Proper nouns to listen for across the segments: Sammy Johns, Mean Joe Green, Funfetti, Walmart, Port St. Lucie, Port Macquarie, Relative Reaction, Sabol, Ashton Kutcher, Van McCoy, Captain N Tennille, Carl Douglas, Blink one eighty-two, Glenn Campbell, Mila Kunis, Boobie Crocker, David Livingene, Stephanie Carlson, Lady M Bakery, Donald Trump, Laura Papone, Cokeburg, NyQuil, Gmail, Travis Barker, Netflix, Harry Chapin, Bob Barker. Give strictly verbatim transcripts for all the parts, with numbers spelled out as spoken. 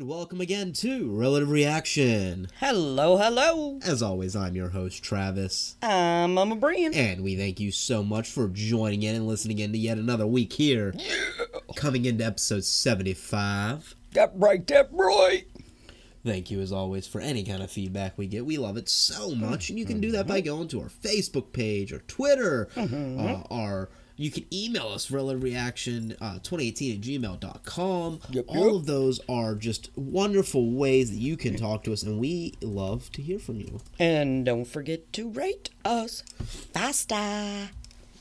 right, welcome again to Relative Reaction. Hello, hello. As always, I'm your host, Travis. I'm Mama Brian. And we thank you so much for joining in and listening in to yet another week here. Yeah. Coming into episode seventy-five. That right, that right. Thank you, as always, for any kind of feedback we get. We love it so much, and you can do that by going to our Facebook page, our Twitter, mm-hmm. uh, our... You can email us, relative reaction twenty eighteen at gmail dot com. Yep, yep. All of those are just wonderful ways that you can talk to us, and we love to hear from you. And don't forget to rate us faster.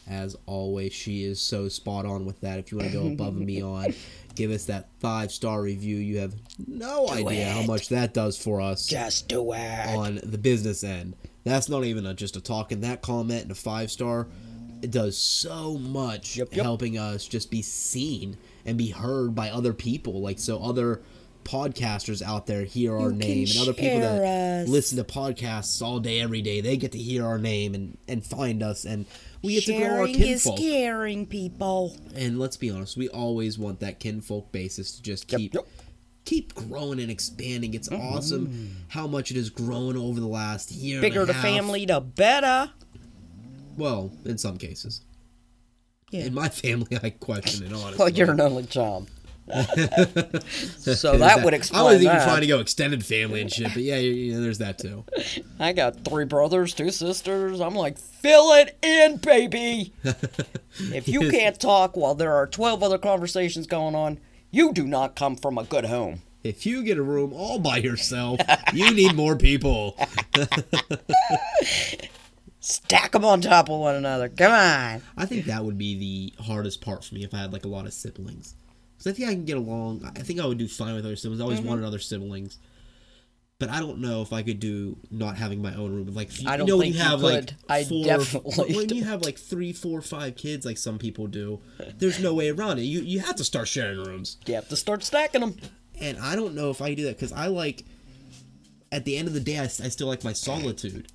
As always, she is so spot on with that. If you want to go above and beyond, give us that five-star review. You have no do idea it. how much that does for us. Just do it. On the business end. That's not even a, just a talking that comment and a five-star. It does so much yep, yep. helping us just be seen and be heard by other people. Like, so other podcasters out there hear our you name, and other people that us. listen to podcasts all day, every day, they get to hear our name and, and find us, and we get Sharing to grow our kinfolk. Sharing is caring, people. And let's be honest, we always want that kinfolk basis to just keep... Yep, yep. keep growing and expanding. It's mm-hmm. awesome how much it has grown over the last year Bigger and a half. The family, the better. Well, in some cases. Yeah. In my family, I question it, honestly. Well, you're an only child. So that, that would explain I was even that. trying to go extended family and shit, but yeah, yeah, there's that too. I got three brothers, two sisters. I'm like, fill it in, baby! If you can't talk while there are twelve other conversations going on, you do not come from a good home. If you get a room all by yourself, you need more people. Stack them on top of one another. Come on. I think that would be the hardest part for me if I had, like, a lot of siblings. Because I think I can get along. I think I would do fine with other siblings. I always mm-hmm. wanted other siblings. But I don't know if I could do not having my own room. Like, you, I don't you know think when you, you have, could. Like, four, I definitely When don't. you have, like, three, four, five kids like some people do, there's no way around it. You, you have to start sharing rooms. You have to start stacking them. And I don't know if I could do that because I, like, at the end of the day, I, I still like my solitude.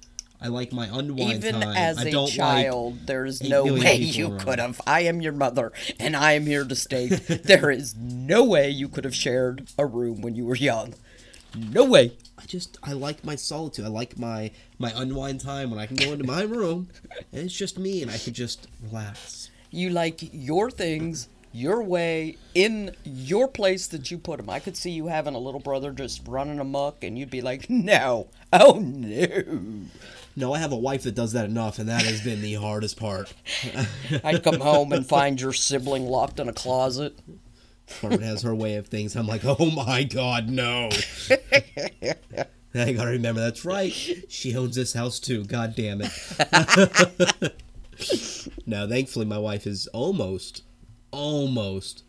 I like my unwind Even time. Even as I a don't child, like there is no way you could have. I am your mother, and I am here to state there is no way you could have shared a room when you were young. No way. I just, I like my solitude. I like my, my unwind time when I can go into my room, and it's just me, and I can just relax. You like your things, your way, in your place that you put them. I could see you having a little brother just running amok, and you'd be like, no. Oh, no. No, I have a wife that does that enough, and that has been the hardest part. I'd come home and find your sibling locked in a closet. Carmen has her way of things. I'm like, oh my God, no. I gotta remember, that's right. She owns this house too. God damn it. Now, thankfully, my wife is almost, almost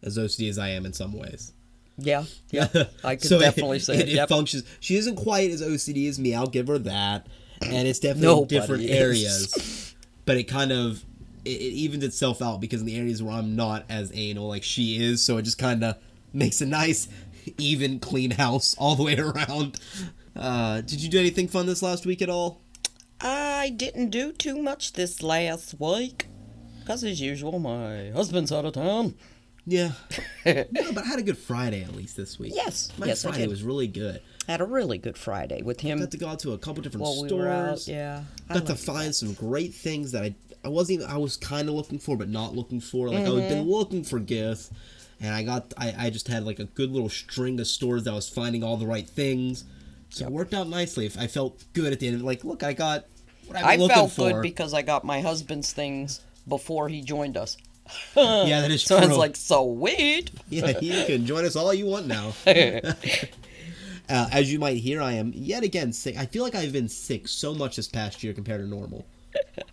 as O C D as I am in some ways. Yeah, yeah. I could so definitely it, say it. It, it yep. functions. She isn't quite as O C D as me. I'll give her that. And it's definitely Nobody different areas, is. But it kind of, it, it evens itself out because in the areas where I'm not as anal like she is, so it just kind of makes a nice, even, clean house all the way around. Uh, did you do anything fun this last week at all? I didn't do too much this last week, because as usual, my husband's out of town. Yeah. No, but I had a good Friday at least this week. Yes, My yes, Friday I did. was really good. I had a really good Friday with him. Got to go out to a couple different While stores. We were out, yeah. Got like to find that. some great things that I I wasn't even, I was kind of looking for, but not looking for. Like mm-hmm. I had been looking for gifts, and I got I, I just had like a good little string of stores that I was finding all the right things. So yep. it worked out nicely. I felt good at the end. Like, look, I got what I've been looking for. I felt good because I got my husband's things before he joined us. Yeah, that is true. So I was like, sweet. Yeah, you can join us all you want now. uh, as you might hear, I am yet again sick. I feel like I've been sick so much this past year compared to normal.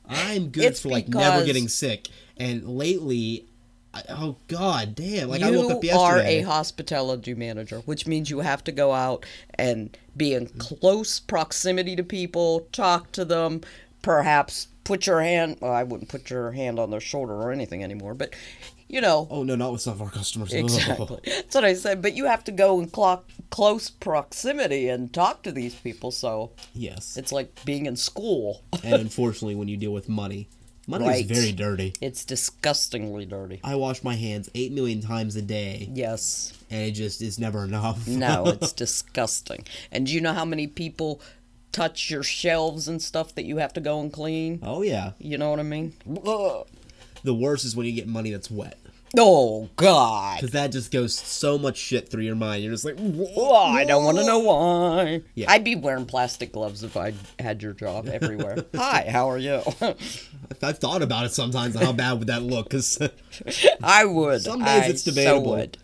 I'm good it's for like never getting sick. And lately, I, oh god damn, like I woke up yesterday. You are a hospitality manager, which means you have to go out and be in close proximity to people, talk to them, perhaps put your hand, well, I wouldn't put your hand on their shoulder or anything anymore, but, you know. Oh, no, not with some of our customers. Exactly. That's what I said, but you have to go in clock, close proximity and talk to these people, so. Yes. It's like being in school. And unfortunately, when you deal with money, Money's right. Very dirty. It's disgustingly dirty. I wash my hands eight million times a day. Yes. And it just is never enough. No, it's disgusting. And do you know how many people touch your shelves and stuff that you have to go and clean? Oh, yeah. You know what I mean? Ugh. The worst is when you get money that's wet. Oh, God. Because that just goes so much shit through your mind. You're just like, whoa, I don't want to know why. Yeah. I'd be wearing plastic gloves if I had your job everywhere. Hi, how are you? I've thought about it sometimes, how bad would that look? Because I would. Some days I it's debatable. So would.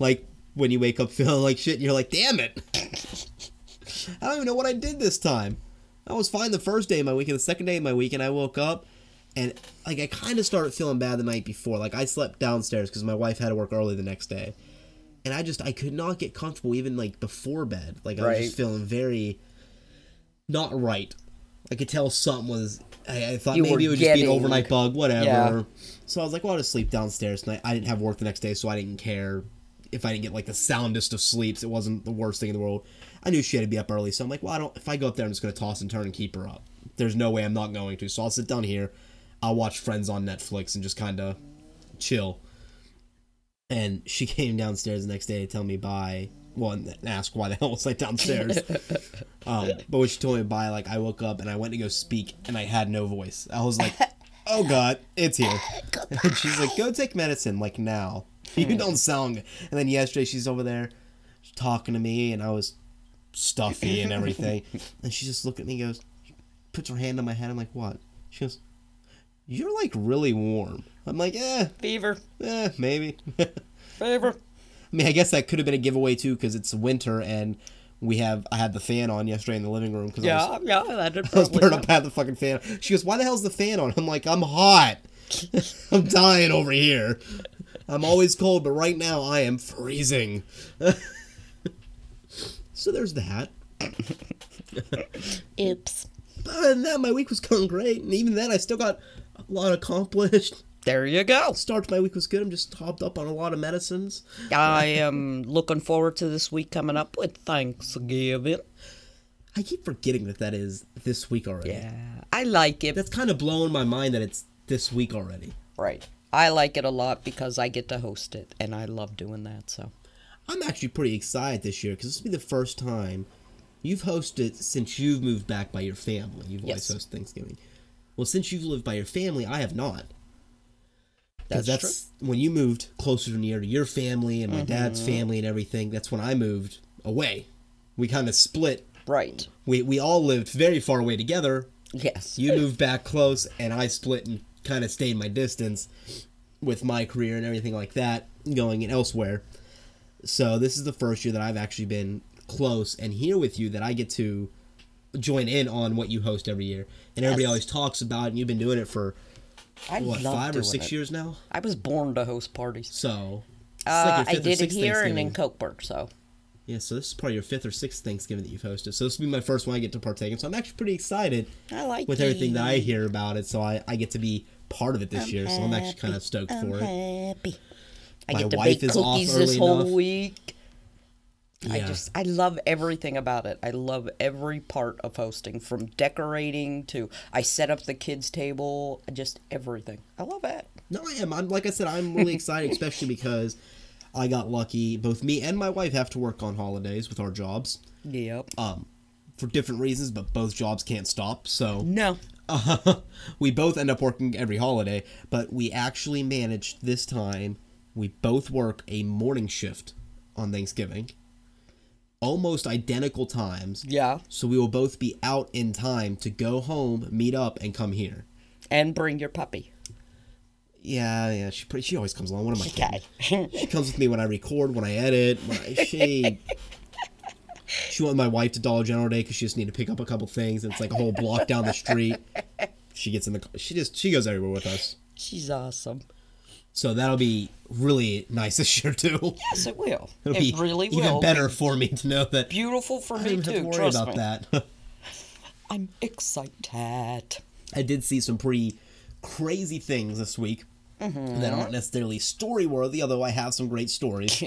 Like, when you wake up feeling like shit, and you're like, damn it. I don't even know what I did this time. I was fine the first day of my week, and the second day of my week, and I woke up. And, like, I kind of started feeling bad the night before. Like, I slept downstairs because my wife had to work early the next day. And I just, I could not get comfortable even, like, before bed. Like, I right. was just feeling very not right. I could tell something was, I, I thought you maybe it would getting, just be an overnight bug, whatever. Yeah. So I was like, well, I'll just sleep downstairs tonight. I didn't have work the next day, so I didn't care if I didn't get, like, the soundest of sleeps. It wasn't the worst thing in the world. I knew she had to be up early, so I'm like, well, I don't, if I go up there, I'm just going to toss and turn and keep her up. There's no way I'm not going to, so I'll sit down here. I'll watch Friends on Netflix and just kind of chill. And she came downstairs the next day to tell me bye. Well, and ask why the hell was I downstairs. um, but when she told me bye, like, I woke up and I went to go speak and I had no voice. I was like, oh, God, it's here. And she's like, go take medicine, like, now. You don't sound good. And then yesterday she's over there talking to me and I was stuffy and everything. And she just looked at me and goes, puts her hand on my head. I'm like, what? She goes, you're, like, really warm. I'm like, eh. Fever. Eh, maybe. Fever. I mean, I guess that could have been a giveaway, too, because it's winter, and we have, I had the fan on yesterday in the living room. Cause yeah, I was, yeah, that did probably. I was burnt up, had the fucking fan on. She goes, why the hell's the fan on? I'm like, I'm hot. I'm dying over here. I'm always cold, but right now I am freezing. So there's that. Oops. But other than that, my week was going great, and even then, I still got a lot accomplished. There you go. Start my week was good. I'm just hopped up on a lot of medicines. I am looking forward to this week coming up with Thanksgiving. I keep forgetting that that is this week already. Yeah, I like it. That's kind of blowing my mind that it's this week already. Right. I like it a lot because I get to host it, and I love doing that, so. I'm actually pretty excited this year because this will be the first time. You've hosted since you've moved back by your family. You've always yes. hosted Thanksgiving. Well, since you've lived by your family, I have not. That's, that's true. When you moved closer near to your family and my mm-hmm. dad's family and everything, that's when I moved away. We kind of split. Right. We we all lived very far away together. Yes. You moved back close, and I split and kind of stayed my distance with my career and everything like that going and elsewhere. So this is the first year that I've actually been close and here with you that I get to join in on what you host every year. And yes. everybody always talks about it, and you've been doing it for, I what, five or six it. years now? I was born to host parties. So, it's uh, like I did it here and in Cokeburg, so. Yeah, so this is probably your fifth or sixth Thanksgiving that you've hosted. So this will be my first one I get to partake in. So I'm actually pretty excited I like with it. everything that I hear about it. So I, I get to be part of it this I'm year. Happy. So I'm actually kind of stoked I'm for happy. it. I my get to wife bake is cookies off this whole enough. week. Yeah. I just, I love everything about it. I love every part of hosting, from decorating to, I set up the kids' table, just everything. I love it. No, I am. I'm, like I said, I'm really excited, especially because I got lucky. Both me and my wife have to work on holidays with our jobs. Yep. Um, for different reasons, but both jobs can't stop, so. No. Uh, we both end up working every holiday, but we actually managed this time, we both work a morning shift on Thanksgiving. Almost identical times. Yeah. So we will both be out in time to go home, meet up, and come here. And bring your puppy. Yeah, yeah. She pretty, she always comes along. What am I kidding? She comes with me when I record, when I edit. When I, she she went with my wife to Dollar General today because she just needed to pick up a couple things. And it's like a whole block down the street. She gets in the she just she goes everywhere with us. She's awesome. So that'll be really nice this year, too. Yes, it will. It'll it be really even will. Even better for me to know that. Beautiful for me, too. I don't have to worry about me. that. I'm excited. I did see some pretty crazy things this week mm-hmm. that aren't necessarily story-worthy, although I have some great stories.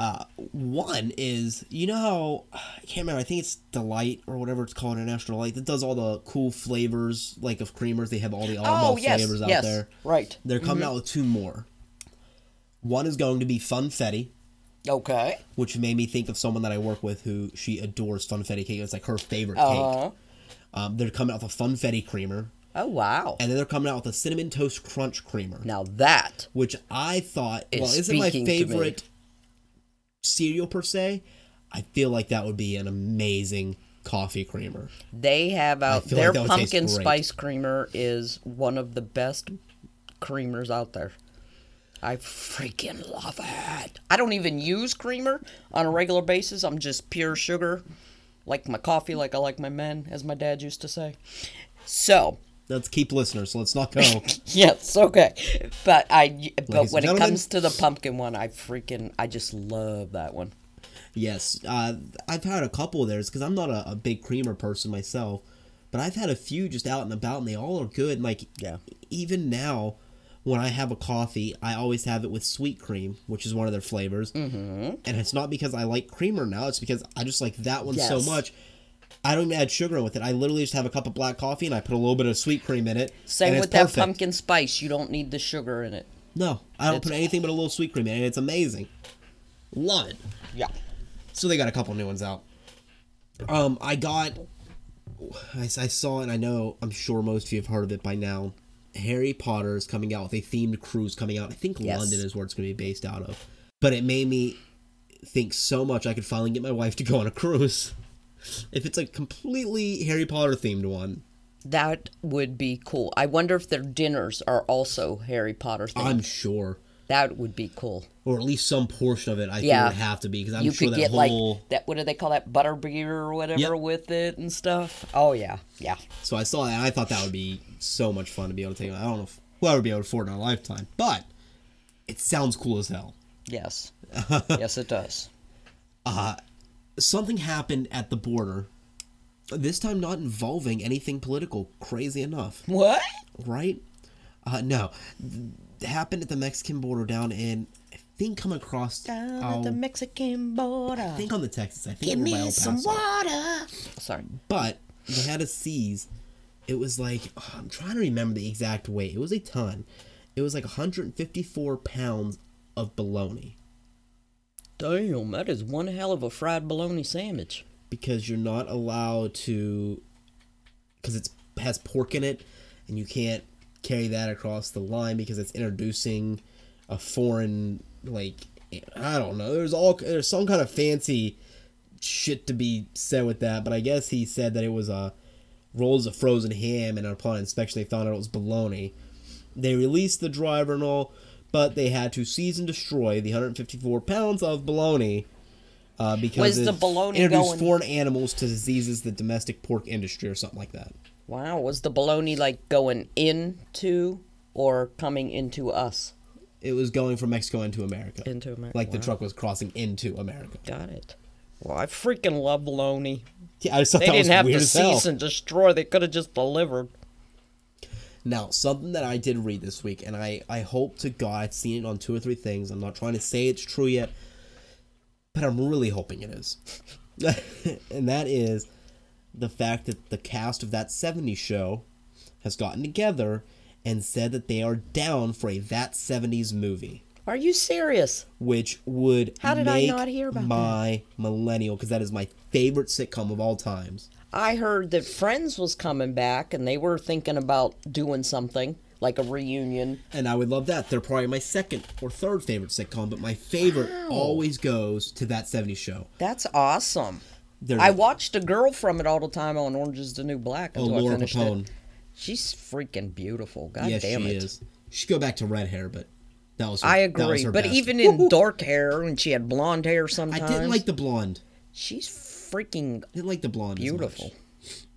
uh, One is, you know how, I can't remember, I think it's Delight or whatever it's called, International Delight, that does all the cool flavors, like of creamers. They have all the almond oh, yes, flavors out yes, there. Right. They're coming mm-hmm. out with two more. One is going to be Funfetti. Okay. Which made me think of someone that I work with who, she adores Funfetti cake. It's like her favorite uh-huh. cake. Um, they're coming out with a Funfetti creamer. Oh, wow. And then they're coming out with a Cinnamon Toast Crunch creamer. Now that. Which I thought, is well, isn't my favorite cereal per se. I feel like that would be an amazing coffee creamer. They have out their like pumpkin spice creamer is one of the best creamers out there. I freaking love it. I don't even use creamer on a regular basis. I'm just pure sugar, like my coffee, like I like my men, as my dad used to say. So let's keep listeners, so let's not go. Yes, okay. But I but Ladies when it comes to the pumpkin one, I freaking I just love that one. Yes. Uh, I've had a couple of theirs because I'm not a, a big creamer person myself, but I've had a few just out and about and they all are good. And like yeah. even now when I have a coffee, I always have it with sweet cream, which is one of their flavors. Mm-hmm. And it's not because I like creamer now, it's because I just like that one yes. so much. I don't even add sugar with it. I literally just have a cup of black coffee and I put a little bit of sweet cream in it. Same with perfect. That pumpkin spice. You don't need the sugar in it. No. I don't it's put anything but a little sweet cream in it. It's amazing. Love it. Yeah. So they got a couple new ones out. Um, I got... I, I saw, and I know, I'm sure most of you have heard of it by now. Harry Potter is coming out with a themed cruise coming out. I think yes. London is where it's going to be based out of. But it made me think so much I could finally get my wife to go on a cruise. If it's a completely Harry Potter themed one. That would be cool. I wonder if their dinners are also Harry Potter themed. I'm sure. That would be cool. Or at least some portion of it I yeah. think would have to be because I'm you sure could that get whole... like that, what do they call that, butterbeer or whatever yep. with it and stuff. Oh yeah, yeah. So I saw that and I thought that would be so much fun to be able to take. I don't know if whoever would be able to afford it in a lifetime, but it sounds cool as hell. Yes. Yes it does. Uh Something happened at the border, this time not involving anything political, crazy enough. What? Right? Uh, no. It happened at the Mexican border down in, I think I'm across. Down our, at the Mexican border. I think on the Texas. I think Give me by some water. Sorry. But they had a seize. It was like, oh, I'm trying to remember the exact weight. It was a ton. It was like one hundred fifty-four pounds of bologna. Damn, that is one hell of a fried bologna sandwich. Because you're not allowed to, because it has pork in it, and you can't carry that across the line because it's introducing a foreign, like, I don't know. There's all there's some kind of fancy shit to be said with that, but I guess he said that it was a rolls of frozen ham, and upon inspection they found out it was bologna. They released the driver and all. But they had to seize and destroy the one hundred fifty-four pounds of bologna uh, because it introduced going... foreign animals to diseases the domestic pork industry or something like that. Wow, was the bologna like going into or coming into us? It was going from Mexico into America. Into America. Like wow. The truck was crossing into America. Got it. Well, I freaking love bologna. Yeah, I just thought they that was weird. They didn't have to seize and destroy. They could have just delivered. Now, something that I did read this week, and I, I hope to God I've seen it on two or three things. I'm not trying to say it's true yet, but I'm really hoping it is. And that is the fact that the cast of That seventies Show has gotten together and said that they are down for a That seventies movie. Are you serious? Which would How did make I not hear about my that? Millennial, because that is my favorite sitcom of all times. I heard that Friends was coming back, and they were thinking about doing something, like a reunion. And I would love that. They're probably my second or third favorite sitcom, but my favorite wow. always goes to That seventies Show. That's awesome. They're I watched a girl from it all the time on Orange is the New Black until oh, Laura I finished Papone. It. She's freaking beautiful. God yes, damn it. Yes, she is. She'd go back to red hair, but... That was her, I agree, that was her but best. Even in Woo-hoo. Dark hair, when she had blonde hair sometimes. I didn't like the blonde. She's freaking I didn't like the blonde beautiful.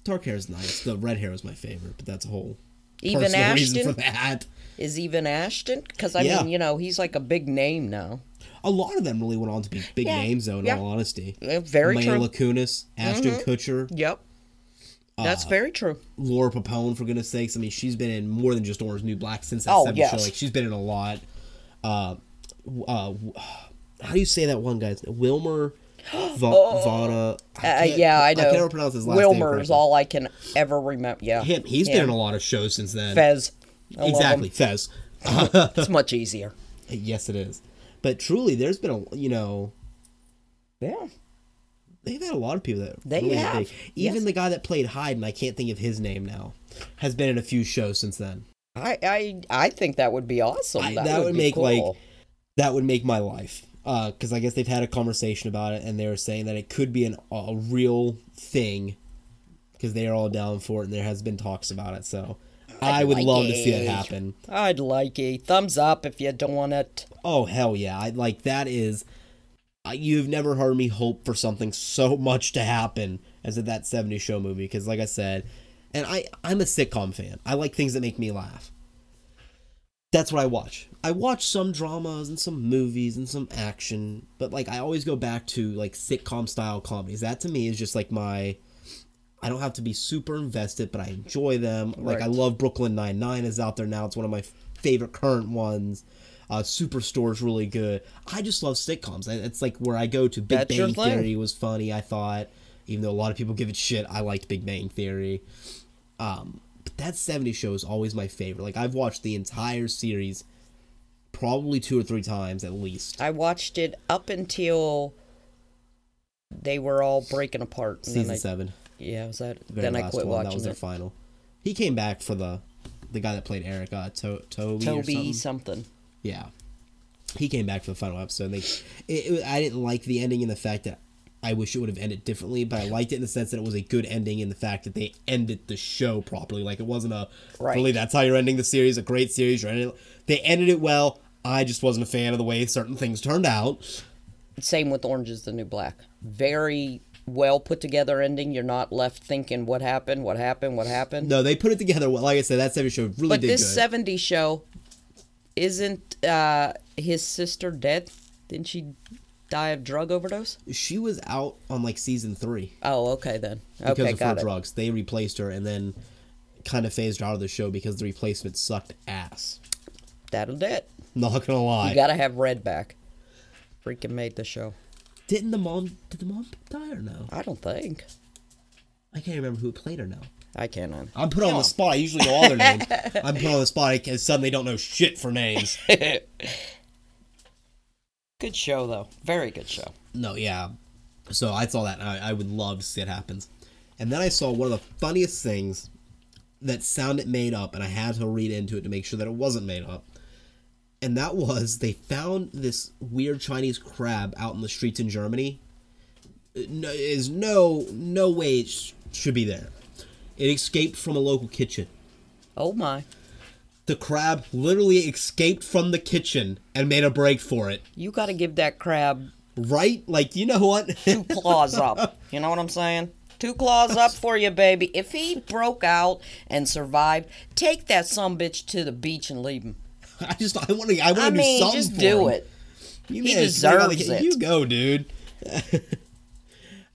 Dark hair is nice. The red hair is my favorite, but that's a whole even personal Ashton reason for that. Is even Ashton? Because, I yeah. mean, you know, he's like a big name now. A lot of them really went on to be big yeah. names, though, in yeah. all honesty. Yeah, very Mila true. Mila Kunis, Ashton mm-hmm. Kutcher. Yep. That's uh, very true. Laura Papone, for goodness sakes. I mean, she's been in more than just Orange New Black since that oh, seventh yes. show. Like, she's been in a lot. Uh, uh, how do you say that one guy's name? Wilmer Va- oh. Vada. I uh, yeah, I know. I can never pronounce his last Wilmer's name. Wilmer's all I can ever remember. Yeah, him. He's him. been in a lot of shows since then. Fez. I exactly, Fez. It's much easier. Yes, it is. But truly, there's been a, you know. Yeah. They've had a lot of people that they really have. Big. Even yes. the guy that played Hyde, and I can't think of his name now, has been in a few shows since then. I I, I think that would be awesome. I, that, that would, would make cool. like that would make my life, because uh, I guess they've had a conversation about it, and they were saying that it could be an, a real thing, because they are all down for it, and there has been talks about it. So I'd I would like love it. to see it happen. I'd like a thumbs up if you're doing it. Oh hell yeah! I like that is. You've never heard me hope for something so much to happen as at that seventies show movie, because like I said, and I, I'm a sitcom fan. I like things that make me laugh. That's what I watch. I watch some dramas and some movies and some action, but like I always go back to like sitcom style comedies. That to me is just like my, I don't have to be super invested, but I enjoy them. Right. Like I love Brooklyn Nine-Nine is out there now. It's one of my favorite current ones. Uh, Superstore is really good. I just love sitcoms. It's like where I go to. Big That's Bang Theory was funny, I thought. Even though a lot of people give it shit, I liked Big Bang Theory. Um, but that seventies show is always my favorite. Like, I've watched the entire series probably two or three times at least. I watched it up until they were all breaking apart. Season I, seven. Yeah, was that? The then I quit one. watching That was their it. final. He came back for the the guy that played Eric, uh, to- Toby Toby something. something. Yeah, he came back for the final episode. And they, it, it, I didn't like the ending in the fact that I wish it would have ended differently, but I liked it in the sense that it was a good ending in the fact that they ended the show properly. Like, it wasn't a, right. really, that's how you're ending the series, a great series. You're ending, they ended it well. I just wasn't a fan of the way certain things turned out. Same with Orange is the New Black. Very well put together ending. You're not left thinking, what happened, what happened, what happened. No, they put it together well. Like I said, that seventies show really but did good. But this seventies show... Isn't uh, his sister dead? Didn't she die of drug overdose? She was out on like season three. Oh, okay then. Because okay, of got her it. drugs, they replaced her and then kind of phased her out of the show because the replacement sucked ass. That'll do it. Not gonna lie. You gotta have Red back. Freaking made the show. Didn't the mom? Did the mom die or no? I don't think. I can't remember who played her now. I can't. I'm, I'm put on no. the spot. I usually know all their names. I'm put on the spot because suddenly don't know shit for names. Good show, though. Very good show. No, yeah. So I saw that, and I, I would love to see it happens. And then I saw one of the funniest things that sounded made up, and I had to read into it to make sure that it wasn't made up. And that was they found this weird Chinese crab out in the streets in Germany. It is no, no way it sh- should be there. It escaped from a local kitchen. Oh my. The crab literally escaped from the kitchen and made a break for it. You gotta give that crab... Right? Like, you know what? Two claws up. You know what I'm saying? Two claws up for you, baby. If he broke out and survived, take that sumbitch to the beach and leave him. I just, I want to I wanna I do mean, something just for do him. it. You he deserves it. You go, dude.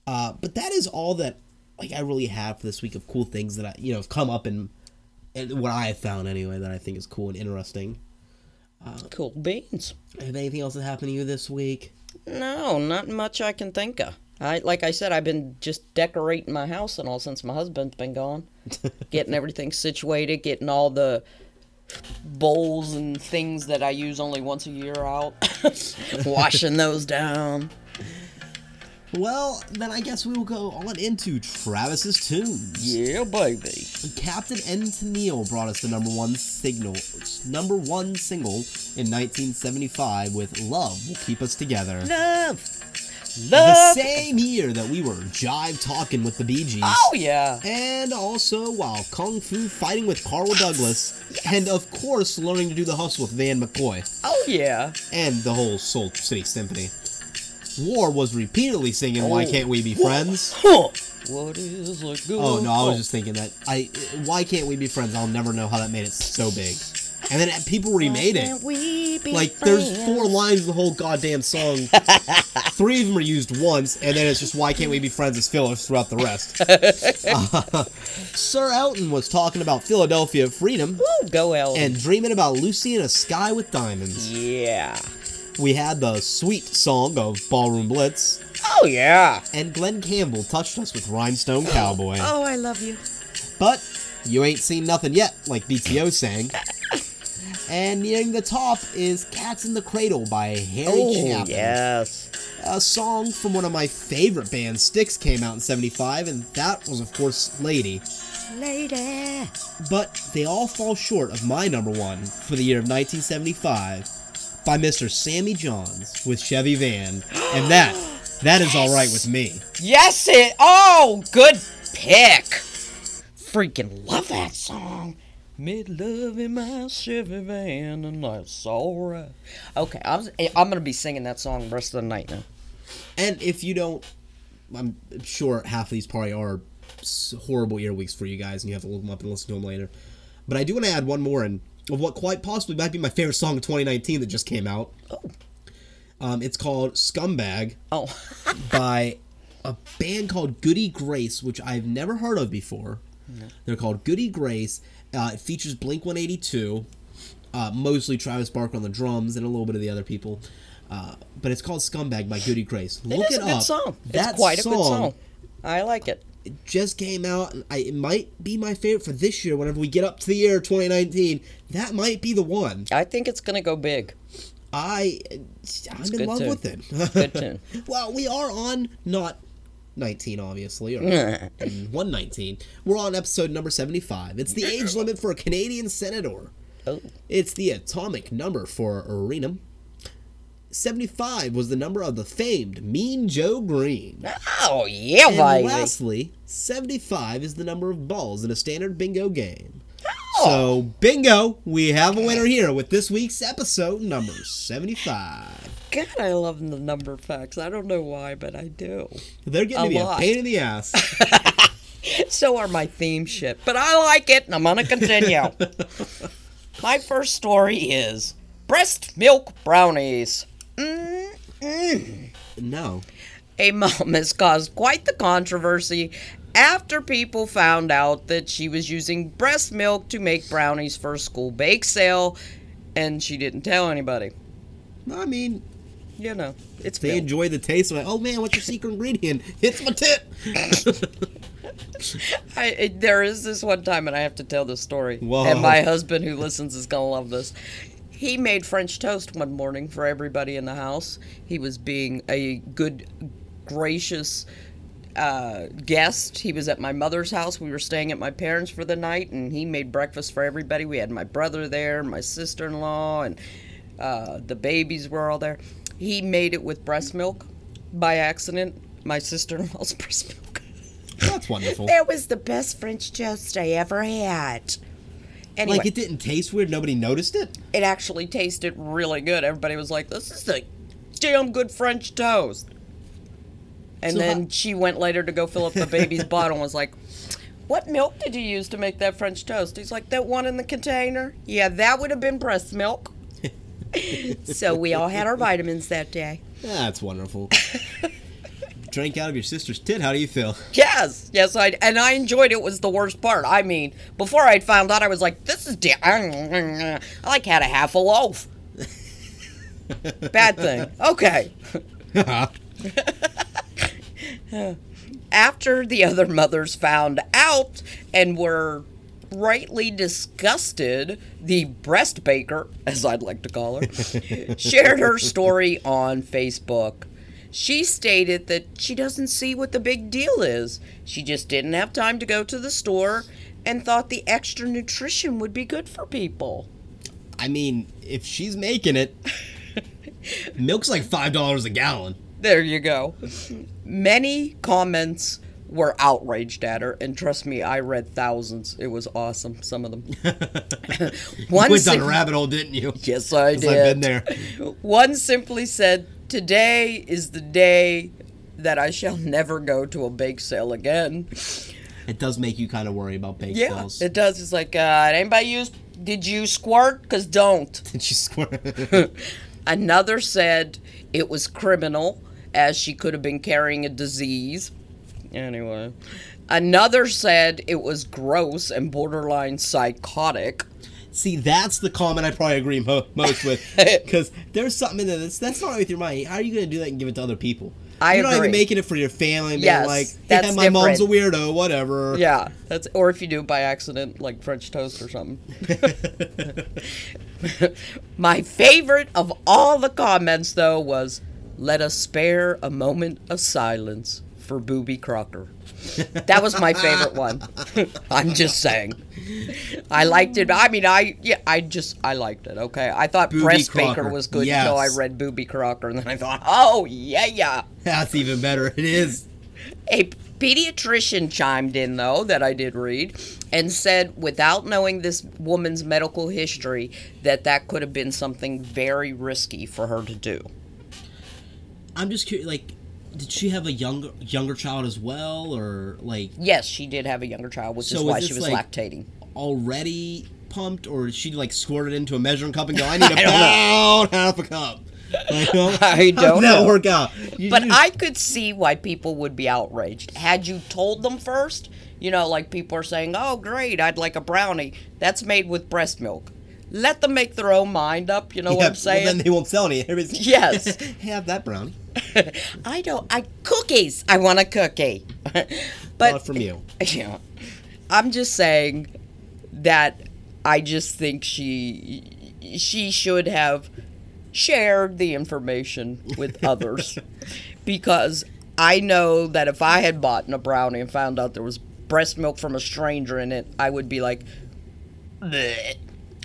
uh, but that is all that... Like, I really have for this week of cool things that, I you know, have come up and, and what I have found, anyway, that I think is cool and interesting. Uh, cool beans. Have anything else that happened to you this week? No, not much I can think of. I Like I said, I've been just decorating my house and all since my husband's been gone. Getting everything situated, getting all the bowls and things that I use only once a year out. Washing those down. Well, then I guess we will go on into Travis's Tunes. Yeah, baby. Captain N Tennille brought us the number one signal, number one single in nineteen seventy-five with Love Will Keep Us Together. Love! Love! The same year that we were jive talking with the Bee Gees. Oh, yeah. And also while Kung Fu Fighting with Carl Douglas. Yes. And, of course, Learning to Do the Hustle with Van McCoy. Oh, yeah. And the whole Soul City Symphony. War was repeatedly singing oh. Why Can't We Be Friends? What is a good Oh, no, I was just thinking that. I Why Can't We Be Friends? I'll never know how that made it so big. And then people remade it. Why can't we be like, friends? There's four lines of the whole goddamn song. Three of them are used once, and then it's just Why Can't We Be Friends as fillers throughout the rest. uh, Sir Elton was talking about Philadelphia Freedom. Woo, go Elton. And dreaming about Lucy in a Sky with Diamonds. Yeah. we had the sweet song of Ballroom Blitz. Oh, yeah. And Glenn Campbell touched us with Rhinestone Cowboy. Oh, I love you. But you ain't seen nothing yet, like B T O sang. And nearing the top is Cats in the Cradle by Harry oh, Chapin. Yes. A song from one of my favorite bands, Styx, came out in seventy-five, and that was, of course, Lady. Lady. But they all fall short of my number one for the year of nineteen seventy-five by Mister Sammy Johns with Chevy Van. And that, that is yes. all right with me. Yes, it, oh, good pick. Freaking love that song. Made love in my Chevy Van, and that's all right. Okay, I'm I'm gonna be singing that song the rest of the night now. And if you don't, I'm sure half of these probably are horrible earwigs for you guys, and you have to look them up and listen to them later. But I do want to add one more, and of what quite possibly might be my favorite song of twenty nineteen that just came out. Oh. Um, it's called "Scumbag." Oh. By a band called Goody Grace, which I've never heard of before. No. They're called Goody Grace. Uh, it features Blink one eighty-two, uh, mostly Travis Barker on the drums, and a little bit of the other people. Uh, but it's called "Scumbag" by Goody Grace. Look it, is it a up. Good song. That it's quite song, a good song. I like it. It just came out, and I, it might be my favorite for this year. Whenever we get up to the year twenty nineteen, that might be the one. I think it's gonna go big. I, I'm it's in love tune. With it. Good tune. Well, we are on not. nineteen, obviously, or one nineteen. We're on episode number seventy-five. It's the age limit for a Canadian senator. Oh. It's the atomic number for Arenum. seventy-five was the number of the famed Mean Joe Green. Oh, yeah, and baby. Lastly, seventy-five is the number of balls in a standard bingo game. Oh. So, bingo, we have a winner here with this week's episode number seventy-five. God, I love the number facts. I don't know why, but I do. They're getting a to be lot. A pain in the ass. So are my theme shit. But I like it, and I'm going to continue. My first story is breast milk brownies. Mm-mm. No. A mom has caused quite the controversy after people found out that she was using breast milk to make brownies for a school bake sale, and she didn't tell anybody. I mean, you know, it's they milk. Enjoy the taste of it. Oh man, what's your secret ingredient? It's my tip. I, there is this one time, and I have to tell this story. Whoa. And my husband, who listens, is gonna love this. He made French toast one morning for everybody in the house. He was being a good, gracious uh, guest. He was at my mother's house. We were staying at my parents for the night, and he made breakfast for everybody. We had my brother there, my sister-in-law, and Uh, the babies were all there. He made it with breast milk by accident. My sister-in-law's breast milk. That's wonderful. That was the best French toast I ever had. Anyway, like, it didn't taste weird? Nobody noticed it? It actually tasted really good. Everybody was like, this is a damn good French toast. And so then how- she went later to go fill up the baby's bottle and was like, what milk did you use to make that French toast? He's like, that one in the container? Yeah, that would have been breast milk. So we all had our vitamins that day. That's wonderful. Drank out of your sister's tit. How do you feel? Yes. Yes, I and I enjoyed it. It was the worst part. I mean, before I'd found out, I was like, this is... Da- I like had a half a loaf. Bad thing. Okay. After the other mothers found out and were... rightly disgusted, the breast baker, as I'd like to call her, shared her story on Facebook. She stated that she doesn't see what the big deal is. She just didn't have time to go to the store and thought the extra nutrition would be good for people. I mean, if she's making it, milk's like five dollars a gallon. There you go. Many comments were outraged at her, and trust me, I read thousands. It was awesome, some of them. You went down a rabbit hole, didn't you? Yes, I did. I've been there. One simply said, today is the day that I shall never go to a bake sale again. It does make you kind of worry about bake yeah, sales. Yeah, it does. It's like, uh, anybody use, did you squirt? Because don't. Did you squirt? Another said it was criminal, as she could have been carrying a disease. Anyway, another said it was gross and borderline psychotic. See, that's the comment I probably agree mo- most with, because there's something in there that's, that's not with your money. How are you going to do that and give it to other people? I You're agree. Not even making it for your family. Being yes, like, hey, that's my different. Mom's a weirdo, whatever. Yeah, that's or if you do it by accident, like French toast or something. My favorite of all the comments, though, was, "Let us spare a moment of silence for Boobie Crocker." That was my favorite one. I'm just saying. I liked it. I mean, I yeah, I just, I liked it, okay? I thought Boobie Breast Crocker. Baker was good yes. until I read Boobie Crocker, and then I thought, oh, yeah, yeah. That's even better. It is. A pediatrician chimed in, though, that I did read, and said, without knowing this woman's medical history, that that could have been something very risky for her to do. I'm just curious, like, did she have a younger younger child as well, or like? Yes, she did have a younger child, which so is why is she was like lactating. Already pumped, or she like squirted into a measuring cup and go, "I need a pound, half a cup." Like, well, I don't know. How did that work out? You, but you... I could see why people would be outraged had you told them first. You know, like people are saying, "Oh, great, I'd like a brownie that's made with breast milk." Let them make their own mind up, you know yeah, what I'm saying? Well, then they won't sell any. Everybody's, yes. Have that brownie. I don't, I, cookies. I want a cookie. But, not from you. Yeah. I'm just saying that I just think she, she should have shared the information with others. Because I know that if I had bought a brownie and found out there was breast milk from a stranger in it, I would be like, bleh.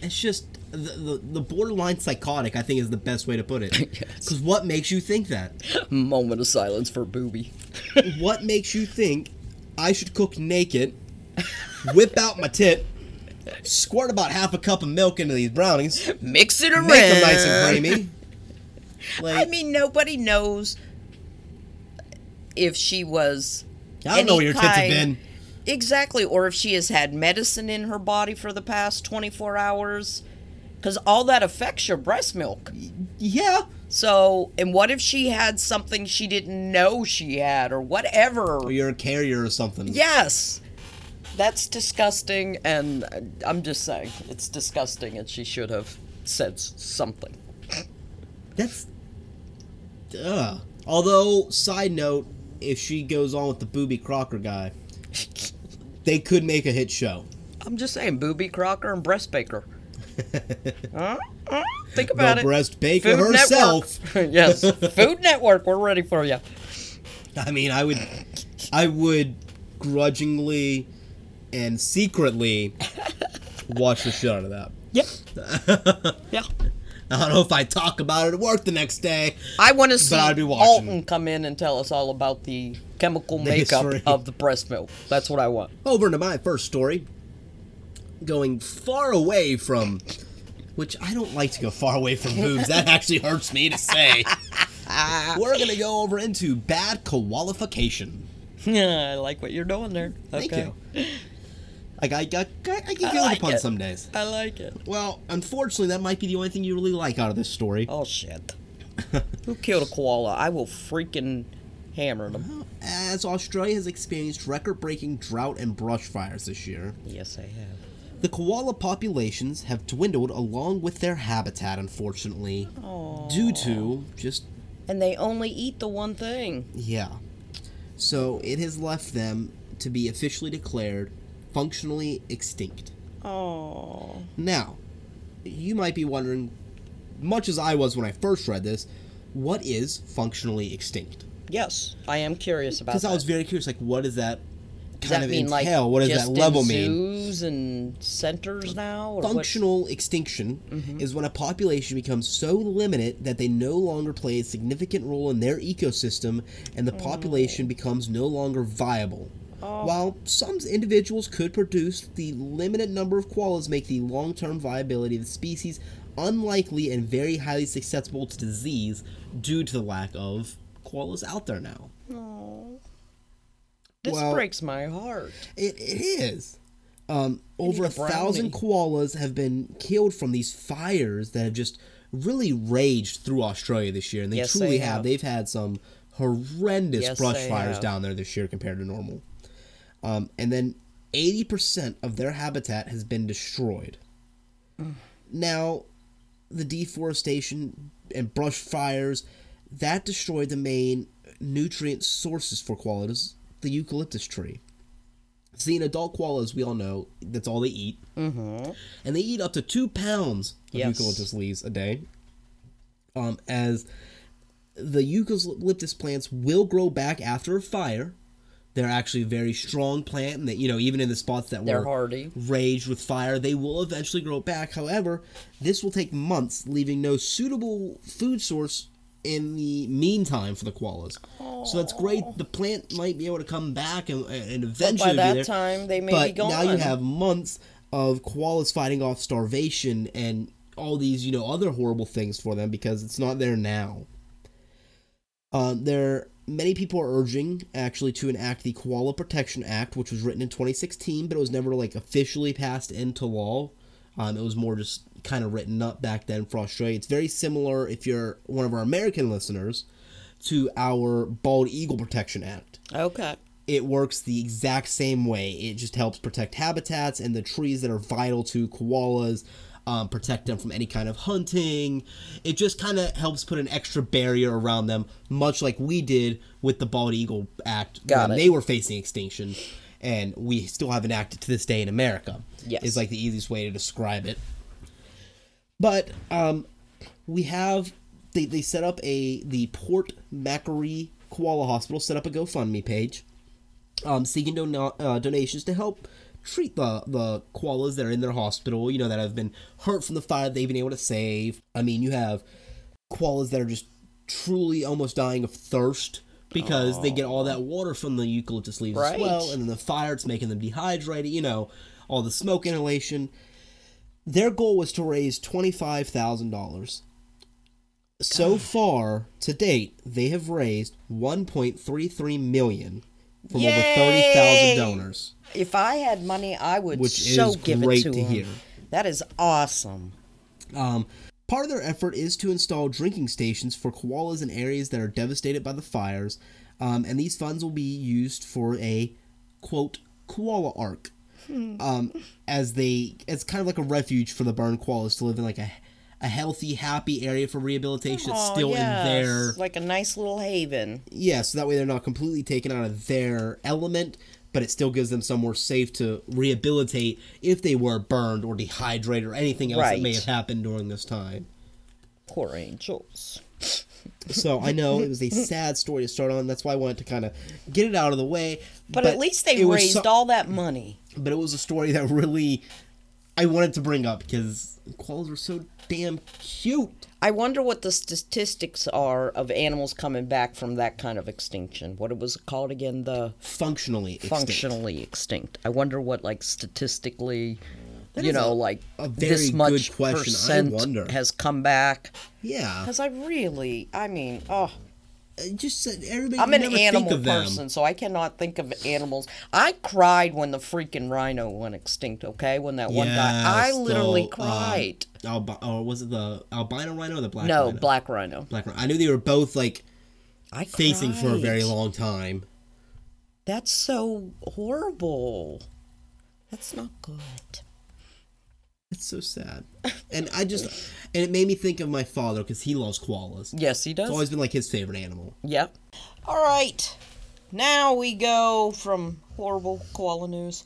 It's just the, the the borderline psychotic, I think, is the best way to put it. Because yes. What makes you think that? Moment of silence for Boobie. What makes you think I should cook naked, whip out my tit, squirt about half a cup of milk into these brownies, mix it around, make them nice and creamy? Like, I mean, nobody knows if she was. I don't know where your tits have been. Exactly, or if she has had medicine in her body for the past twenty-four hours, because all that affects your breast milk. Yeah. So, and what if she had something she didn't know she had, or whatever? Or you're a carrier or something. Yes. That's disgusting, and I'm just saying, it's disgusting, and she should have said something. That's... Ugh. Although, side note, if she goes on with the Boobie Crocker guy... They could make a hit show. I'm just saying, Boobie Crocker and Breast Baker. uh, uh, think about the it. Breast Baker Food herself. Yes, Food Network. We're ready for you. I mean, I would, I would, grudgingly, and secretly, watch the shit out of that. Yep. Yeah. I don't know if I talk about it at work the next day. I want to see Alton come in and tell us all about the chemical the makeup history. Of the breast milk. That's what I want. Over to my first story. Going far away from, which I don't like to go far away from boobs. That actually hurts me to say. We're going to go over into bad qualification. Yeah, I like what you're doing there. Okay. Thank you. Like, I, I, I can go like upon it. Some days. I like it. Well, unfortunately, that might be the only thing you really like out of this story. Oh, shit. Who killed a koala? I will freaking hammer them. As Australia has experienced record-breaking drought and brush fires this year. Yes, I have. The koala populations have dwindled along with their habitat, unfortunately. Aww. Due to just... And they only eat the one thing. Yeah. So, it has left them to be officially declared... functionally extinct. Oh. Now, you might be wondering, much as I was when I first read this, what is functionally extinct? Yes, I am curious about that. Because I was very curious, like, what does that kind does that of mean, entail? Like, what does that level mean? Zoos and centers now? Or functional what? Extinction mm-hmm. is when a population becomes so limited that they no longer play a significant role in their ecosystem and the population oh. becomes no longer viable. Oh. While some individuals could produce, the limited number of koalas make the long-term viability of the species unlikely and very highly susceptible to disease due to the lack of koalas out there now. Oh. This well, breaks my heart. It, it is. Um, over a thousand koalas have been killed from these fires that have just really raged through Australia this year, and they yes, truly they have. have. They've had some horrendous yes, brush fires have. down there this year compared to normal. Um, and then eighty percent of their habitat has been destroyed. Mm. Now, the deforestation and brush fires, that destroyed the main nutrient sources for koalas, the eucalyptus tree. See, in adult koalas, we all know, that's all they eat. Mm-hmm. And they eat up to two pounds of yes. eucalyptus leaves a day. Um, as the eucalyptus plants will grow back after a fire. They're actually a very strong plant, and that, you know, even in the spots that They're were hardy. raged with fire, they will eventually grow back. However, this will take months, leaving no suitable food source in the meantime for the koalas. Aww. So that's great. The plant might be able to come back and, and eventually but by that be there, time they may but be gone. Now you have months of koalas fighting off starvation and all these, you know, other horrible things for them because it's not there now. Uh, there, many people are urging, actually, to enact the Koala Protection Act, which was written in twenty sixteen, but it was never, like, officially passed into law. Um, it was more just kind of written up back then for Australia. It's very similar, if you're one of our American listeners, to our Bald Eagle Protection Act. Okay. It works the exact same way. It just helps protect habitats and the trees that are vital to koalas, um, protect them from any kind of hunting. It just kind of helps put an extra barrier around them, much like we did with the Bald Eagle Act Got when it. they were facing extinction. And we still have enacted to this day in America. Yes. Is like the easiest way to describe it. But um, we have, they, they set up a, the Port Macquarie Koala Hospital set up a GoFundMe page, um, seeking don- uh, donations to help treat the, the koalas that are in their hospital, you know, that have been hurt from the fire they've been able to save. I mean, you have koalas that are just truly almost dying of thirst, because Aww. they get all that water from the eucalyptus leaves right. as well, and then the fire, it's making them dehydrated, you know, all the smoke inhalation. Their goal was to raise twenty-five thousand dollars. So far, to date, they have raised one point three three million dollars from Yay! over thirty thousand donors. If I had money, I would Which so give it to, to hear. That is awesome. Um... Part of their effort is to install drinking stations for koalas in areas that are devastated by the fires, um, and these funds will be used for a, quote, koala ark, um, as they, it's kind of like a refuge for the burned koalas to live in, like a, a healthy, happy area for rehabilitation. Aww, it's still yes. in their... like a nice little haven. Yeah, so that way they're not completely taken out of their element, but it still gives them somewhere safe to rehabilitate if they were burned or dehydrated or anything else right. that may have happened during this time. Poor angels. So I know it was a sad story to start on. That's why I wanted to kind of get it out of the way. But, but at least they raised so- all that money. But it was a story that really I wanted to bring up because koalas were so damn cute. I wonder what the statistics are of animals coming back from that kind of extinction. What was it called again? The functionally extinct. Functionally extinct. I wonder what, like, statistically, that you know, a, like a very this much good question. percent I wonder. has come back. Yeah. Because I really, I mean, oh. Just everybody. I'm an animal person, so I cannot think of animals. I cried when the freaking rhino went extinct. Okay, when that yes, one died, I literally the, cried. Uh, albi- or was it the albino rhino or the black? No, rhino? black rhino. Black rhino. I knew they were both like I facing cried. for a very long time. That's so horrible. That's not good. It's so sad. And I just, and it made me think of my father, because he loves koalas. Yes, he does. It's always been like his favorite animal. Yep. All right. Now we go from horrible koala news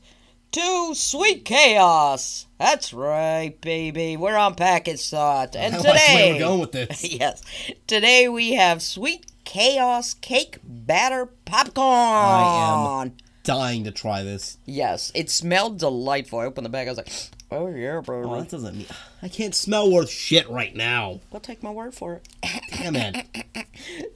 to sweet chaos. That's right, baby. We're on Packet Thought. And today. That's where we're going with this. Yes. Today we have sweet chaos cake batter popcorn. I am dying to try this. Yes. It smelled delightful. I opened the bag. I was like, oh, yeah, bro. Oh, that doesn't mean... I can't smell worth shit right now. I'll take my word for it. Damn it.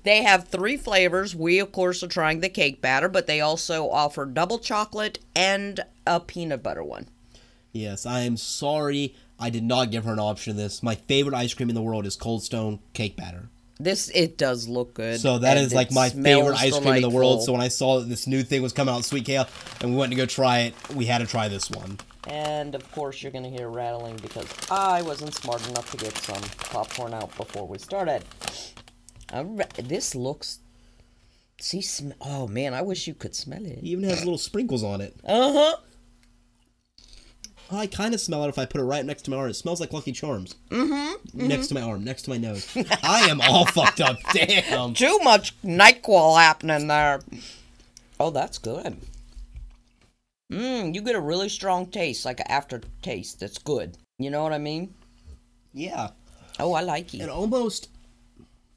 They have three flavors. We, of course, are trying the cake batter, but they also offer double chocolate and a peanut butter one. Yes, I am sorry I did not give her an option of this. My favorite ice cream in the world is Cold Stone cake batter. This, it does look good. So that is like my favorite ice cream delightful. in the world. So when I saw that this new thing was coming out, Sweet Kale, and we went to go try it, we had to try this one. And, of course, you're going to hear rattling because I wasn't smart enough to get some popcorn out before we started. Re- this looks... See, sm- oh, man, I wish you could smell it. It even has little sprinkles on it. Uh-huh. I kind of smell it if I put it right next to my arm. It smells like Lucky Charms. Mm-hmm. mm-hmm. Next to my arm, next to my nose. I am all fucked up. Damn. Too much NyQuil happening there. Oh, that's good. Mmm, you get a really strong taste, like an aftertaste that's good. You know what I mean? Yeah. Oh, I like it. And almost,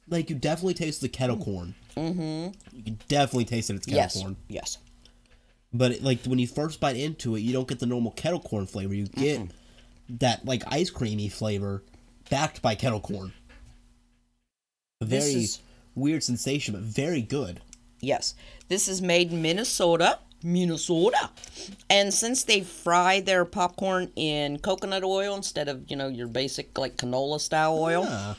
like, you definitely taste the kettle corn. Mm-hmm. You can definitely taste that it's kettle yes. corn. Yes, yes. But, it, like, when you first bite into it, you don't get the normal kettle corn flavor. You get mm-mm. that, like, ice creamy flavor backed by kettle corn. A very is... weird sensation, but very good. Yes. This is made in Minnesota. Minnesota. And since they fry their popcorn in coconut oil instead of, you know, your basic, like, canola-style oil, yeah.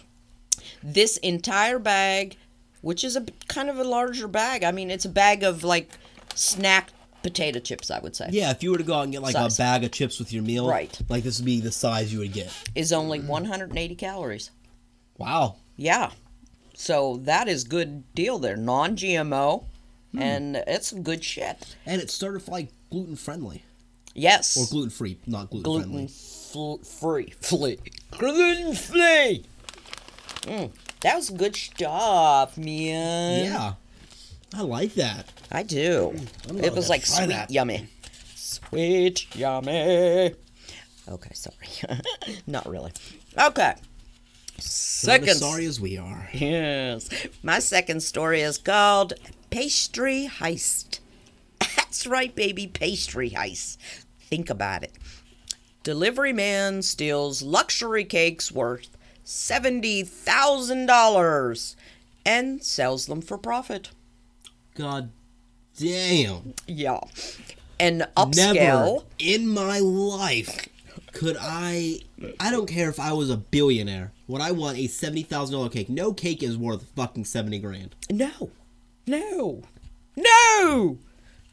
this entire bag, which is a kind of a larger bag. I mean, it's a bag of, like, snack potato chips, I would say. Yeah, if you were to go out and get like size. a bag of chips with your meal, right. like this would be the size you would get. Is only mm. one hundred eighty calories. Wow. Yeah. So that is good deal there. Non-G M O, mm. and it's good shit. And it's certified gluten-friendly. Yes. Or gluten-free, not gluten-friendly. Gluten-free. Fl- gluten-free! Mm. That was good stuff, man. Yeah. I like that. I do. It was like sweet that. yummy. Sweet yummy. Okay, sorry. Not really. Okay. Second. As sorry as we are. Yes. My second story is called Pastry Heist. That's right, baby. Pastry heist. Think about it. Delivery man steals luxury cakes worth seventy thousand dollars and sells them for profit. God damn. Yeah. An upscale. Never in my life could I, I don't care if I was a billionaire, would I want a seventy thousand dollars cake? No cake is worth fucking seventy grand. No. No. No.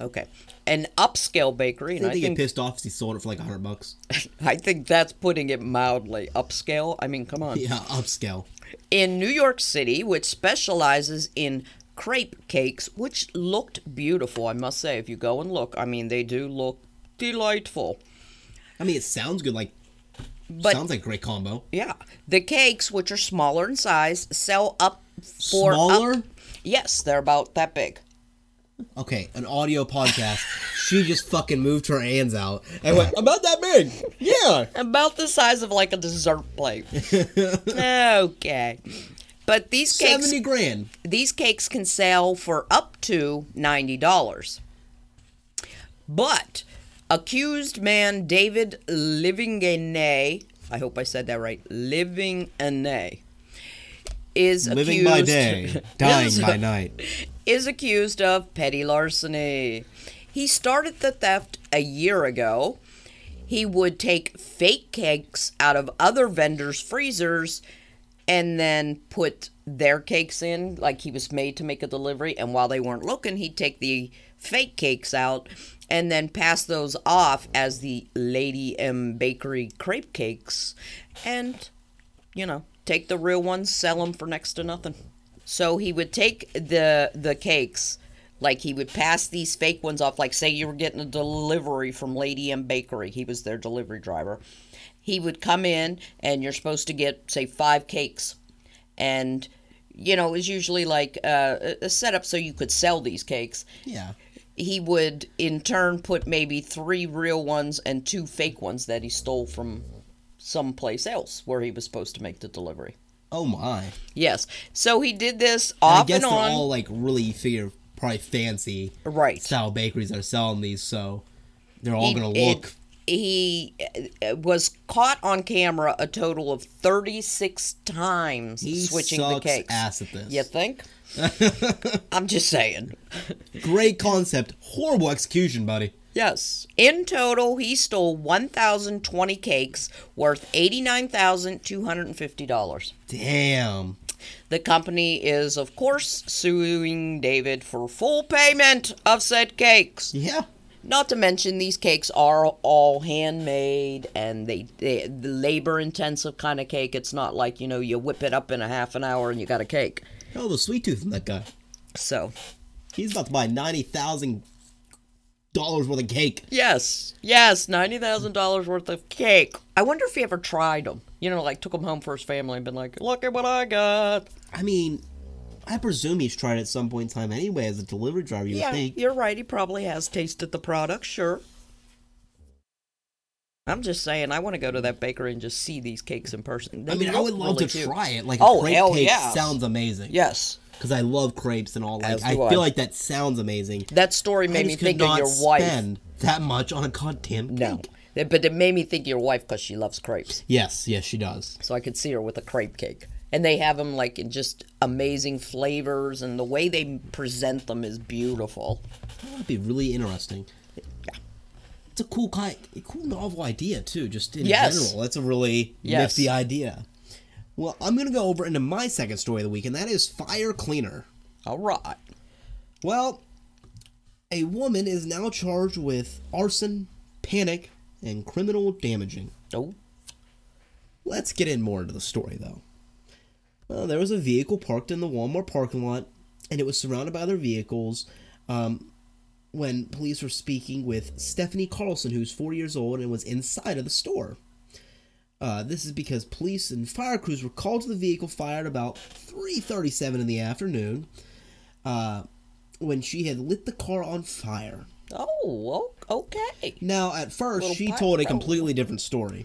Okay. An upscale bakery. And I think he pissed off if he sold it for like a hundred bucks. I think that's putting it mildly. Upscale? I mean, come on. Yeah, upscale. In New York City, which specializes in crepe cakes, which looked beautiful, I must say. If you go and look, I mean, they do look delightful. I mean, it sounds good, like, but, sounds like a great combo. Yeah. The cakes, which are smaller in size, sell up for... Smaller? Up, yes, they're about that big. Okay, an audio podcast. She just fucking moved her hands out and went, about that big. Yeah. About the size of, like, a dessert plate. Okay. But these cakes, seventy grand. These cakes can sell for up to ninety dollars. But accused man David Livingene, I hope I said that right, Livingene, is accused. Living by day, dying is, by night. Is accused of petty larceny. He started the theft a year ago. He would take fake cakes out of other vendors' freezers and then put their cakes in, like he was made to make a delivery, and while they weren't looking, he'd take the fake cakes out and then pass those off as the Lady M Bakery crepe cakes and, you know, take the real ones, sell them for next to nothing. So he would take the the cakes, like he would pass these fake ones off, like say you were getting a delivery from Lady M Bakery. He was their delivery driver. He would come in, and you're supposed to get, say, five cakes. And, you know, it was usually like uh, a setup so you could sell these cakes. Yeah. He would, in turn, put maybe three real ones and two fake ones that he stole from someplace else where he was supposed to make the delivery. Oh, my. Yes. So he did this off and on. I guess they're all, like, really figure, probably fancy right. style bakeries that are selling these, so they're all going to look... It, He was caught on camera a total of thirty-six times he switching the cakes. He sucks ass at this. You think? I'm just saying. Great concept. Horrible execution, buddy. Yes. In total, he stole one thousand twenty cakes worth eighty-nine thousand two hundred fifty dollars. Damn. The company is, of course, suing David for full payment of said cakes. Yeah. Not to mention, these cakes are all handmade, and they, they the labor-intensive kind of cake. It's not like, you know, you whip it up in a half an hour and you got a cake. Oh, the sweet tooth in that guy. So. He's about to buy ninety thousand dollars worth of cake. Yes, yes, ninety thousand dollars worth of cake. I wonder if he ever tried them. You know, like took them home for his family and been like, "Look at what I got." I mean, I presume he's tried at some point in time anyway as a delivery driver. You yeah, would think. You're right. He probably has tasted the product. Sure. I'm just saying, I want to go to that bakery and just see these cakes in person. They I mean, I would love really to cute. try it. Like, oh, a crepe hell cake yeah. sounds amazing. Yes. Because I love crepes and all that. Like, I, I feel like that sounds amazing. That story made me think of your wife. I could not spend that much on a goddamn cake. No. But it made me think of your wife because she loves crepes. Yes. Yes, she does. So I could see her with a crepe cake. And they have them, like, in just amazing flavors. And the way they present them is beautiful. That would be really interesting. It's a cool kind, a cool novel idea too. Just in yes. general, that's a really yes. nifty idea. Well, I'm gonna go over into my second story of the week, and that is fire cleaner. All right. Well, a woman is now charged with arson, panic, and criminal damaging. Oh. Let's get in more into the story though. Well, there was a vehicle parked in the Walmart parking lot, and it was surrounded by other vehicles. Um. When police were speaking with Stephanie Carlson, who's forty years old and was inside of the store. Uh, this is because police and fire crews were called to the vehicle fire at about three thirty-seven in the afternoon uh, when she had lit the car on fire. Oh, okay. Now, at first, she told a completely different story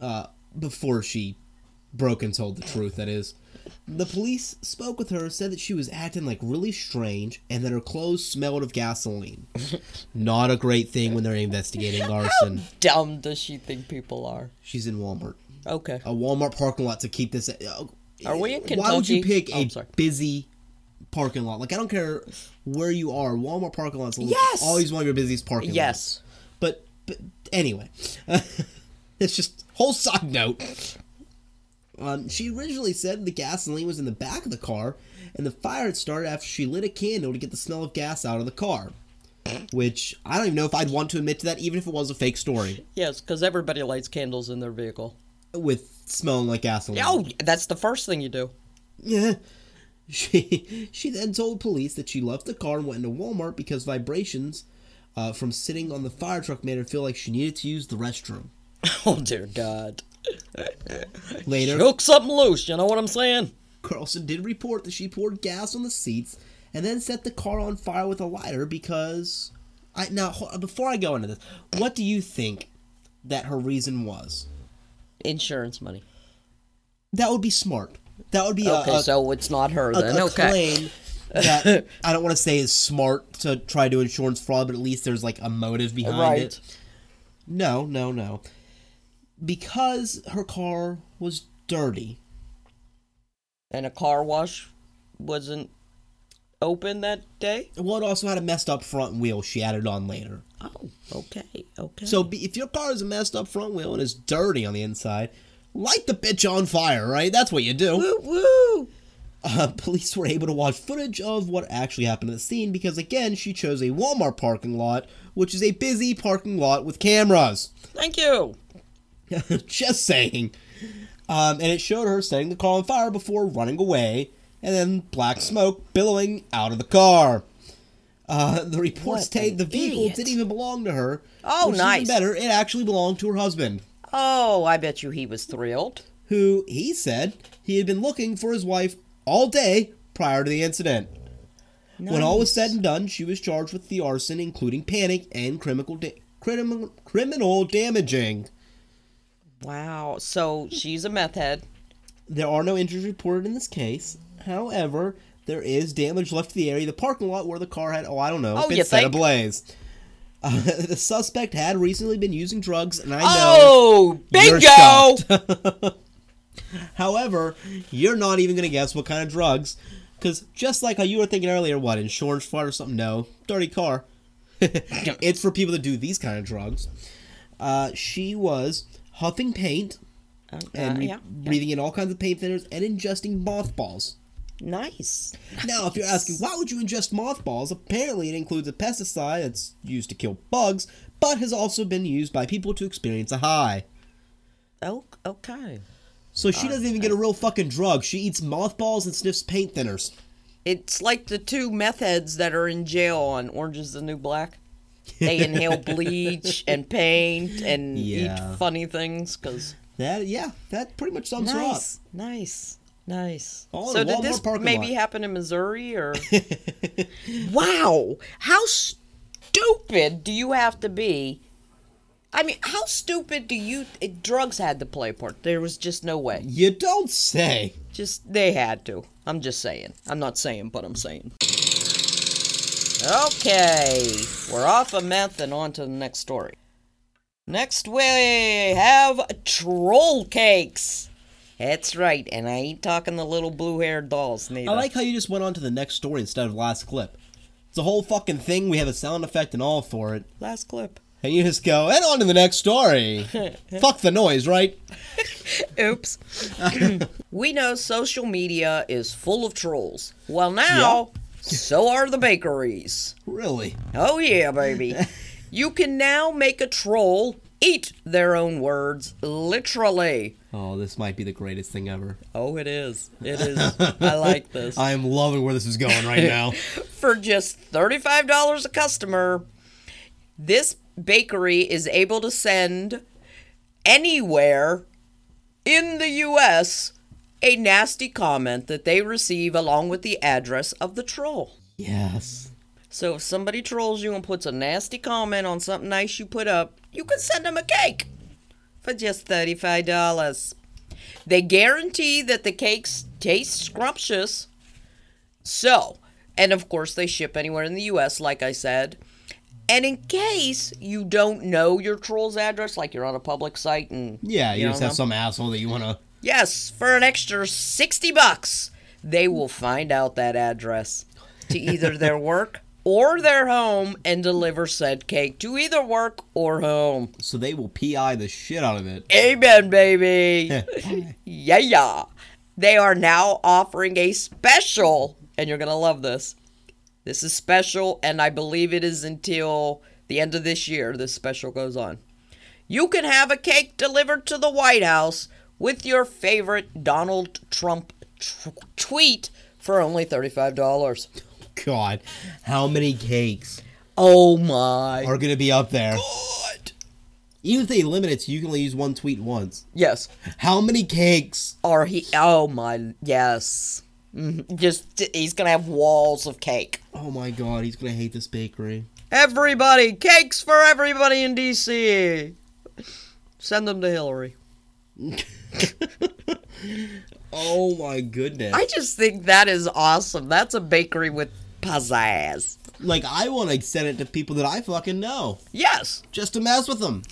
uh, before she broke and told the truth, that is. The police spoke with her, said that she was acting like really strange, and that her clothes smelled of gasoline. Not a great thing when they're investigating arson. How dumb does she think people are? She's in Walmart. Okay. A Walmart parking lot to keep this... Uh, are we in Kentucky? Why would you pick oh, a sorry. busy parking lot? Like, I don't care where you are. Walmart parking lot's yes! always one of your busiest parking yes. lots. Yes. But, but anyway. It's just whole side note. Um, she originally said the gasoline was in the back of the car, and the fire had started after she lit a candle to get the smell of gas out of the car. Which, I don't even know if I'd want to admit to that, even if it was a fake story. Yes, because everybody lights candles in their vehicle. With smelling like gasoline. Oh, that's the first thing you do. Yeah. She, she then told police that she left the car and went into Walmart because vibrations uh, from sitting on the fire truck made her feel like she needed to use the restroom. Oh, dear God. Later, shook something loose, you know what I'm saying? Carlson did report that she poured gas on the seats and then set the car on fire with a lighter because... I Now, before I go into this, what do you think that her reason was? Insurance money. That would be smart. That would be okay, a... Okay, so it's not her a, then. A okay. claim that I don't want to say is smart to try to insurance fraud, but at least there's like a motive behind right. it. No, no, no. Because her car was dirty. And a car wash wasn't open that day? Well, it also had a messed up front wheel she added on later. Oh, okay, okay. So if your car is a messed up front wheel and is dirty on the inside, light the bitch on fire, right? That's what you do. Woo, woo! Uh, police were able to watch footage of what actually happened at the scene because, again, she chose a Walmart parking lot, which is a busy parking lot with cameras. Thank you! Just saying. Um, and it showed her setting the car on fire before running away, and then black smoke billowing out of the car. Uh, the report stated the vehicle idiot. didn't even belong to her. Oh, which nice. Even better, it actually belonged to her husband. Oh, I bet you he was thrilled. Who, he said, he had been looking for his wife all day prior to the incident. Nice. When all was said and done, she was charged with the arson, including panic and criminal, da- criminal, criminal damaging. Wow, so she's a meth head. There are no injuries reported in this case. However, there is damage left to the area of the parking lot where the car had, oh, I don't know, oh, been set ablaze. Uh, the suspect had recently been using drugs, and I oh, know bingo! You're shocked. However, you're not even going to guess what kind of drugs, because just like how you were thinking earlier, what, insurance fraud or something? No, dirty car. It's for people that do these kind of drugs. Uh, she was... huffing paint, uh, and uh, yeah, breathing yeah. in all kinds of paint thinners, and ingesting mothballs. Nice. Now, if you're asking, why would you ingest mothballs? Apparently, it includes a pesticide that's used to kill bugs, but has also been used by people to experience a high. Oh, okay. So she uh, doesn't even get a real fucking drug. She eats mothballs and sniffs paint thinners. It's like the two meth heads that are in jail on Orange is the New Black. They inhale bleach and paint and yeah. eat funny things. Cause that, yeah, that pretty much sums nice, her up. Nice, nice, nice. So did this maybe lot. happen in Missouri or? Wow. How stupid do you have to be? I mean, how stupid do you... It, drugs had to play a part. There was just no way. You don't say. Just, they had to. I'm just saying. I'm not saying, but I'm saying. Okay. We're off of meth and on to the next story. Next we have troll cakes. That's right. And I ain't talking the little blue-haired dolls, neither. I like how you just went on to the next story instead of last clip. It's a whole fucking thing. We have a sound effect and all for it. Last clip. And you just go, and on to the next story. Fuck the noise, right? Oops. We know social media is full of trolls. Well, now, yep. So are the bakeries. Really? Oh, yeah, baby. You can now make a troll eat their own words, literally. Oh, this might be the greatest thing ever. Oh, it is. It is. I like this. I am loving where this is going right now. For just thirty-five dollars a customer, this bakery is able to send anywhere in the U S a nasty comment that they receive along with the address of the troll. Yes. So if somebody trolls you and puts a nasty comment on something nice you put up, you can send them a cake for just thirty-five dollars. They guarantee that the cakes taste scrumptious. So, and of course they ship anywhere in the U S, like I said. And in case you don't know your troll's address, like you're on a public site and... Yeah, you, you just have know. some asshole that you want to... Yes, for an extra sixty bucks, they will find out that address to either their work or their home and deliver said cake to either work or home. So they will P I the shit out of it. Amen, baby. Yeah, yeah. They are now offering a special, and you're going to love this. This is special, and I believe it is until the end of this year this special goes on. You can have a cake delivered to the White House with your favorite Donald Trump t- tweet for only thirty-five dollars. God, how many cakes? Oh, my. Are going to be up there. God. Even if they limit it, so you can only use one tweet once. Yes. How many cakes? Are he? Oh, my. Yes. Just, he's going to have walls of cake. Oh my God, he's going to hate this bakery. Everybody, cakes for everybody in D C Send them to Hillary. Oh my goodness. I just think that is awesome. That's a bakery with pizzazz. Like, I want to send it to people that I fucking know. Yes. Just to mess with them.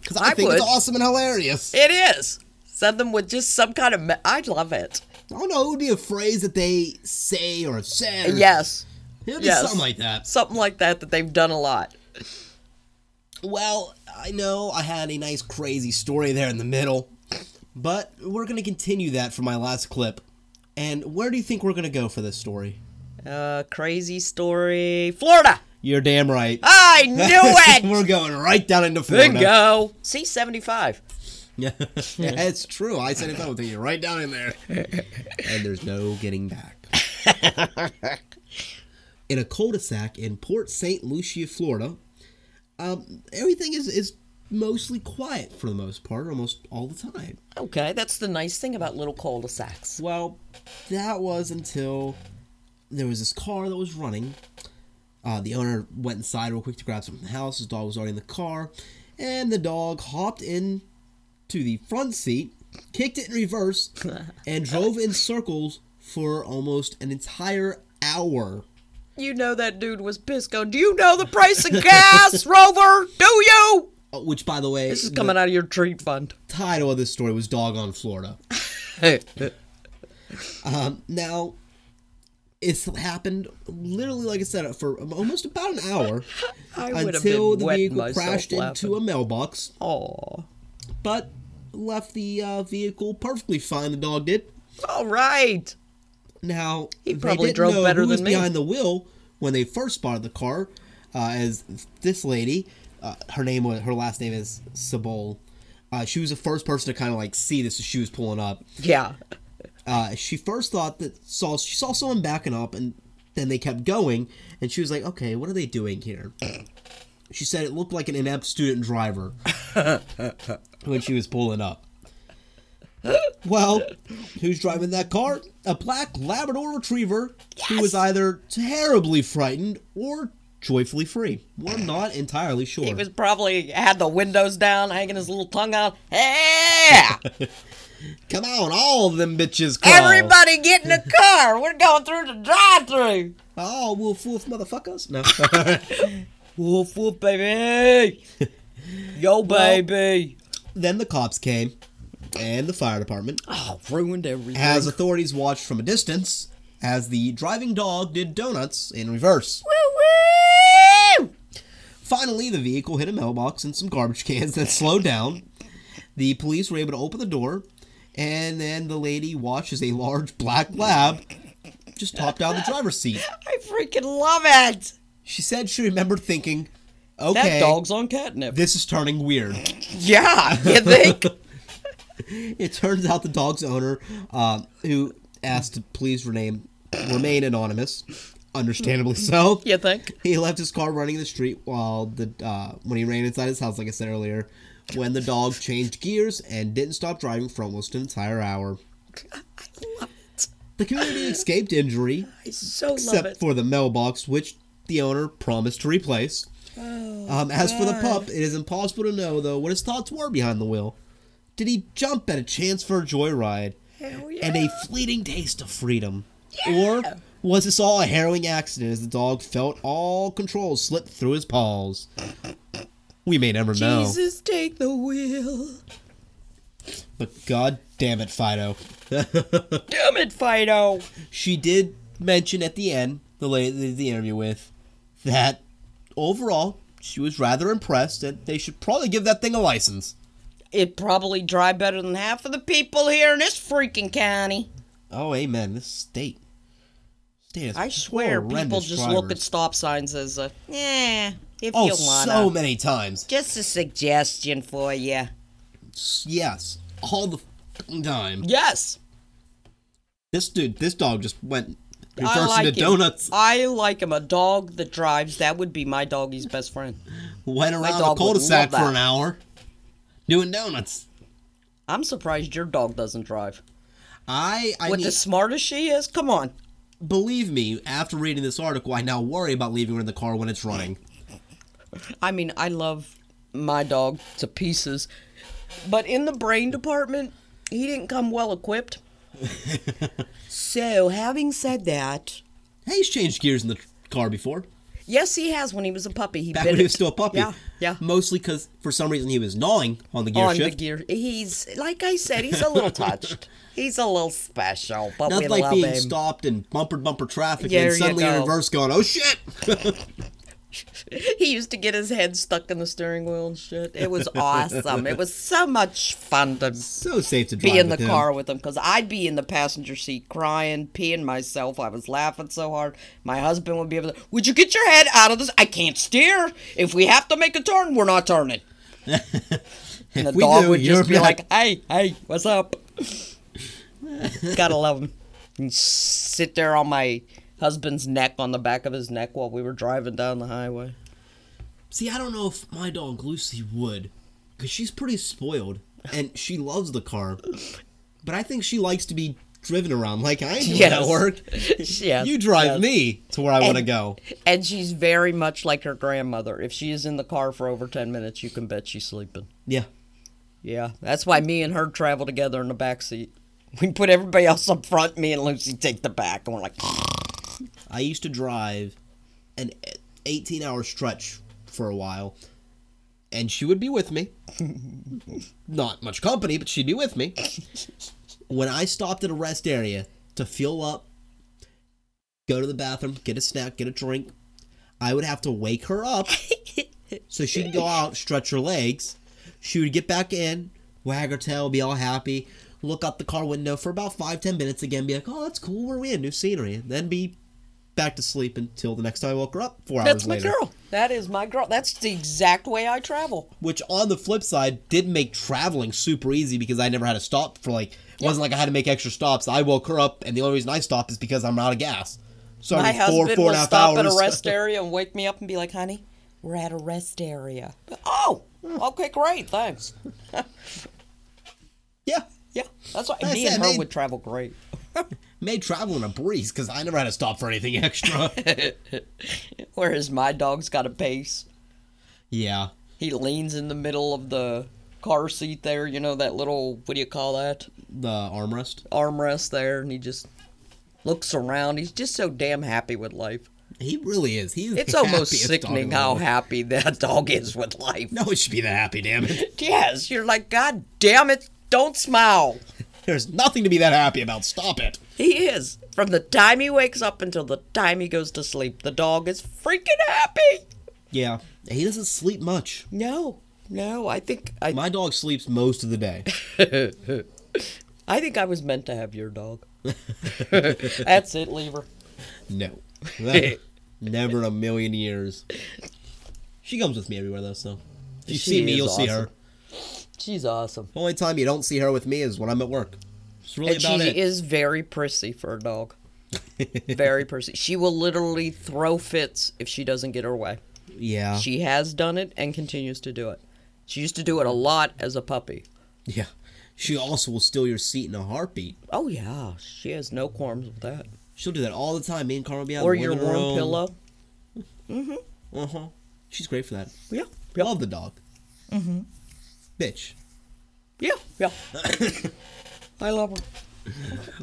Because I, I think would. It's awesome and hilarious. It is. Send them with just some kind of... Me- I love it. I don't know, it would be a phrase that they say or said. Yes. It would yes. be something like that. Something like that that they've done a lot. Well, I know I had a nice crazy story there in the middle, but we're going to continue that for my last clip. And where do you think we're going to go for this story? Uh, crazy story. Florida! You're damn right. I knew it! We're going right down into Florida. Bingo! C seventy-five. Yeah, it's true. I said it out to you right down in there. And there's no getting back. In a cul-de-sac in Port Saint Lucie, Florida, um, everything is, is mostly quiet for the most part, almost all the time. Okay, that's the nice thing about little cul-de-sacs. Well, that was until there was this car that was running. Uh, the owner went inside real quick to grab something from the house. His dog was already in the car. And the dog hopped in to the front seat, kicked it in reverse, and drove in circles for almost an entire hour. You know that dude was pissed going, do you know the price of gas, Rover? Do you? Oh, which, by the way... This is coming out of your treat fund. Title of this story was Doggone Florida. um, now, it's happened literally, like I said, for almost about an hour. I would until have been the vehicle crashed laughing. into a mailbox. Aww. But... left the uh, vehicle perfectly fine, the dog did. All right. Now, he probably they didn't drove know better who than was me. Behind the wheel when they first spotted the car, uh, as this lady, uh, her name was, her last name is Sabol. Uh, she was the first person to kind of like see this as she was pulling up. Yeah. Uh, she first thought that saw she saw someone backing up, and then they kept going, and she was like, "Okay, what are they doing here?" She said it looked like an inept student driver when she was pulling up. Well, who's driving that car? A black Labrador retriever yes! who was either terribly frightened or joyfully free. We're not entirely sure. He was probably had the windows down, hanging his little tongue out. Yeah! Come on, all of them bitches call. Everybody get in the car. We're going through the drive-thru. Oh, wolf, wolf, motherfuckers. No. Wolf, wolf, baby. Yo, baby. Well, then the cops came. And the fire department. Oh, ruined everything. As authorities watched from a distance, as the driving dog did donuts in reverse. Woo-woo! Finally, the vehicle hit a mailbox and some garbage cans that slowed down. The police were able to open the door, and then the lady watched as a large black lab just topped out of the driver's seat. I freaking love it! She said she remembered thinking, okay, that dog's on catnip. This is turning weird. Yeah, you think? It turns out the dog's owner, uh, who asked to please rename, remain anonymous, understandably so. You think? He left his car running in the street while the uh, when he ran inside his house, like I said earlier, when the dog changed gears and didn't stop driving for almost an entire hour. I love it. The community escaped injury, I so except love it. for the mailbox, which the owner promised to replace. Oh, um, as God. for the pup, it is impossible to know, though, what his thoughts were behind the wheel. Did he jump at a chance for a joyride Hell yeah. and a fleeting taste of freedom? Yeah. Or was this all a harrowing accident as the dog felt all control slip through his paws? We may never Jesus, know. Jesus, take the wheel. But God damn it, Fido. Damn it, Fido. She did mention at the end, the lady the interview with, that overall she was rather impressed and they should probably give that thing a license. It probably drive better than half of the people here in this freaking county. Oh, amen. This state. state is I swear people just drivers. look at stop signs as a, eh, if oh, you want to. Oh, so many times. Just a suggestion for you. Yes. All the fucking time. Yes. This dude, this dog just went reversing like into him. donuts. I like him. A dog that drives, that would be my doggy's best friend. Went around the cul-de-sac for an hour. Doing donuts. I'm surprised your dog doesn't drive. I, I With need, the smart as she is, come on. Believe me, after reading this article, I now worry about leaving her in the car when it's running. I mean, I love my dog to pieces. But in the brain department, he didn't come well equipped. So, having said that... Hey, he's changed gears in the car before. Yes, he has. When he was a puppy, he Back bit when it. he was still a puppy. Yeah, yeah. Mostly because, for some reason, he was gnawing on the gear on shift. On the gear. He's, like I said, he's a little touched. He's a little special, but Not we like love him. Not like being stopped in bumper-bumper traffic there and suddenly in reverse going, oh, shit! He used to get his head stuck in the steering wheel and shit. It was awesome. It was so much fun to, so safe to drive be in the car him. with him because I'd be in the passenger seat crying, peeing myself. I was laughing so hard. My husband would be able to, would you get your head out of this? I can't steer. If we have to make a turn, we're not turning. And the dog do, would just be not... like, hey, hey, what's up? Gotta love him. And sit there on my... husband's neck on the back of his neck while we were driving down the highway. See, I don't know if my dog Lucy would, because she's pretty spoiled, and she loves the car. But I think she likes to be driven around like I do yes. at work. Yes, you drive yes. me to where I want to go. And she's very much like her grandmother. If she is in the car for over ten minutes, you can bet she's sleeping. Yeah. Yeah, that's why me and her travel together in the back seat. We put everybody else up front, me and Lucy take the back, and we're like... I used to drive an eighteen-hour stretch for a while, and she would be with me. Not much company, but she'd be with me. When I stopped at a rest area to fuel up, go to the bathroom, get a snack, get a drink, I would have to wake her up so she'd go out, stretch her legs. She would get back in, wag her tail, be all happy, look out the car window for about five, ten minutes again, be like, oh, that's cool, where are we in? New scenery. And then be... back to sleep until the next time I woke her up, four hours later. That's my girl. That is my girl. That's the exact way I travel. Which, on the flip side, did make traveling super easy because I never had to stop for, like, it yeah. wasn't like I had to make extra stops. I woke her up, and the only reason I stopped is because I'm out of gas. So my husband four, four will and a half stop hours. at a rest area and wake me up and be like, honey, We're at a rest area. Oh, okay, great, thanks. yeah, yeah, that's why that's me that, and her made, would travel great. Made travel in a breeze, because I never had to stop for anything extra. Whereas my dog's got a pace. Yeah. He leans in the middle of the car seat there, you know, that little, what do you call that? The armrest. Armrest there, and he just looks around. He's just so damn happy with life. He really is. He's it's almost sickening how happy that dog is with life. No, it should be that happy, damn it. Yes, you're like, God damn it, don't smile. There's nothing to be that happy about. Stop it. He is. From the time he wakes up until the time he goes to sleep, the dog is freaking happy. Yeah. He doesn't sleep much. No, no, I think... I... My dog sleeps most of the day. I think I was meant to have your dog. That's it, Lever. No. Never in a million years. She comes with me everywhere, though, so. If you she see me, you'll awesome. see her. She's awesome. The only time you don't see her with me is when I'm at work. It's really and about she it. She is very prissy for a dog. Very prissy. She will literally throw fits if she doesn't get her way. Yeah. She has done it and continues to do it. She used to do it a lot as a puppy. Yeah. She also will steal your seat in a heartbeat. Oh, yeah. She has no qualms with that. She'll do that all the time. Me and Carl will be out. Or your warm room. pillow. Mm-hmm. Uh-huh. She's great for that. Yeah. Yep. Love the dog. Mm-hmm. Bitch. Yeah. Yeah. I love her.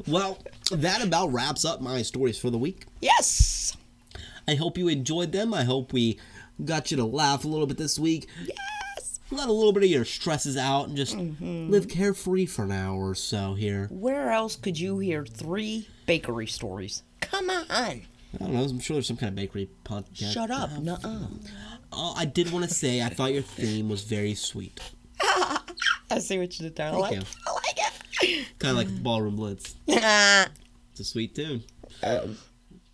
Well, that about wraps up my stories for the week. Yes. I hope you enjoyed them. I hope we got you to laugh a little bit this week. Yes. Let a little bit of your stresses out and just mm-hmm. live carefree for an hour or so here. Where else could you hear three bakery stories? Come on. I don't know. I'm sure there's some kind of bakery podcast. Shut up. Uh, Nuh-uh. Oh, I did want to say I thought your theme was very sweet. I see what you did there. I like, I like it. Kind of like Ballroom Blitz. It's a sweet tune. Um.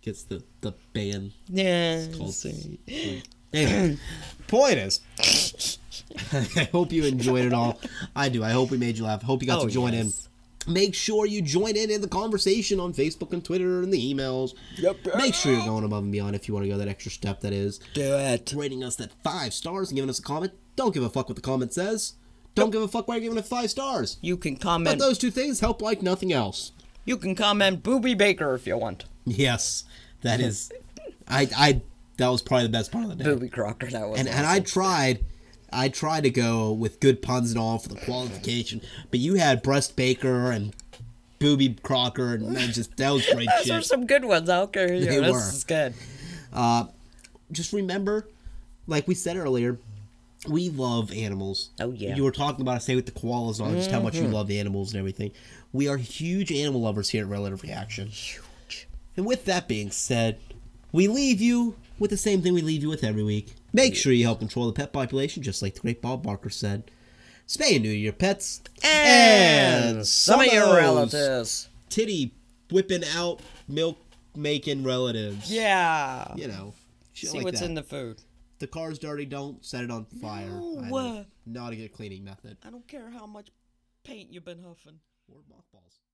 It's the, the band. Yeah. It's called see. Anyway, point is, I hope you enjoyed it all. I do. I hope we made you laugh. Hope you got oh, to join yes. in. Make sure you join in in the conversation on Facebook and Twitter and the emails. Yep. Make sure you're going above and beyond if you want to go that extra step, that is. Do it. Rating us that five stars and giving us a comment. Don't give a fuck what the comment says. Don't yep. give a fuck why you're giving it five stars. You can comment. But those two things help like nothing else. You can comment Booby Baker if you want. Yes, that is, I, I, that was probably the best part of the day. Booby Crocker, that was. And awesome. and I tried, I tried to go with good puns and all for the qualification, but you had Breast Baker and Booby Crocker, and that just that was great. Those shit. Those were some good ones. I don't care who they were. This is good. Uh, just remember, like we said earlier, we love animals. Oh yeah. You were talking about I say with the koalas on mm-hmm. just how much you love animals and everything. We are huge animal lovers here at Relative Reaction. And with that being said, we leave you with the same thing we leave you with every week. Make sure you help control the pet population, just like the great Bob Barker said. Spay and neuter your pets. And, and some of your relatives. Titty whipping out, milk making relatives. Yeah. You know. See like what's that. in the food. The car's dirty, don't set it on fire. No. Not a good cleaning method. I don't care how much paint you've been huffing. Or mothballs.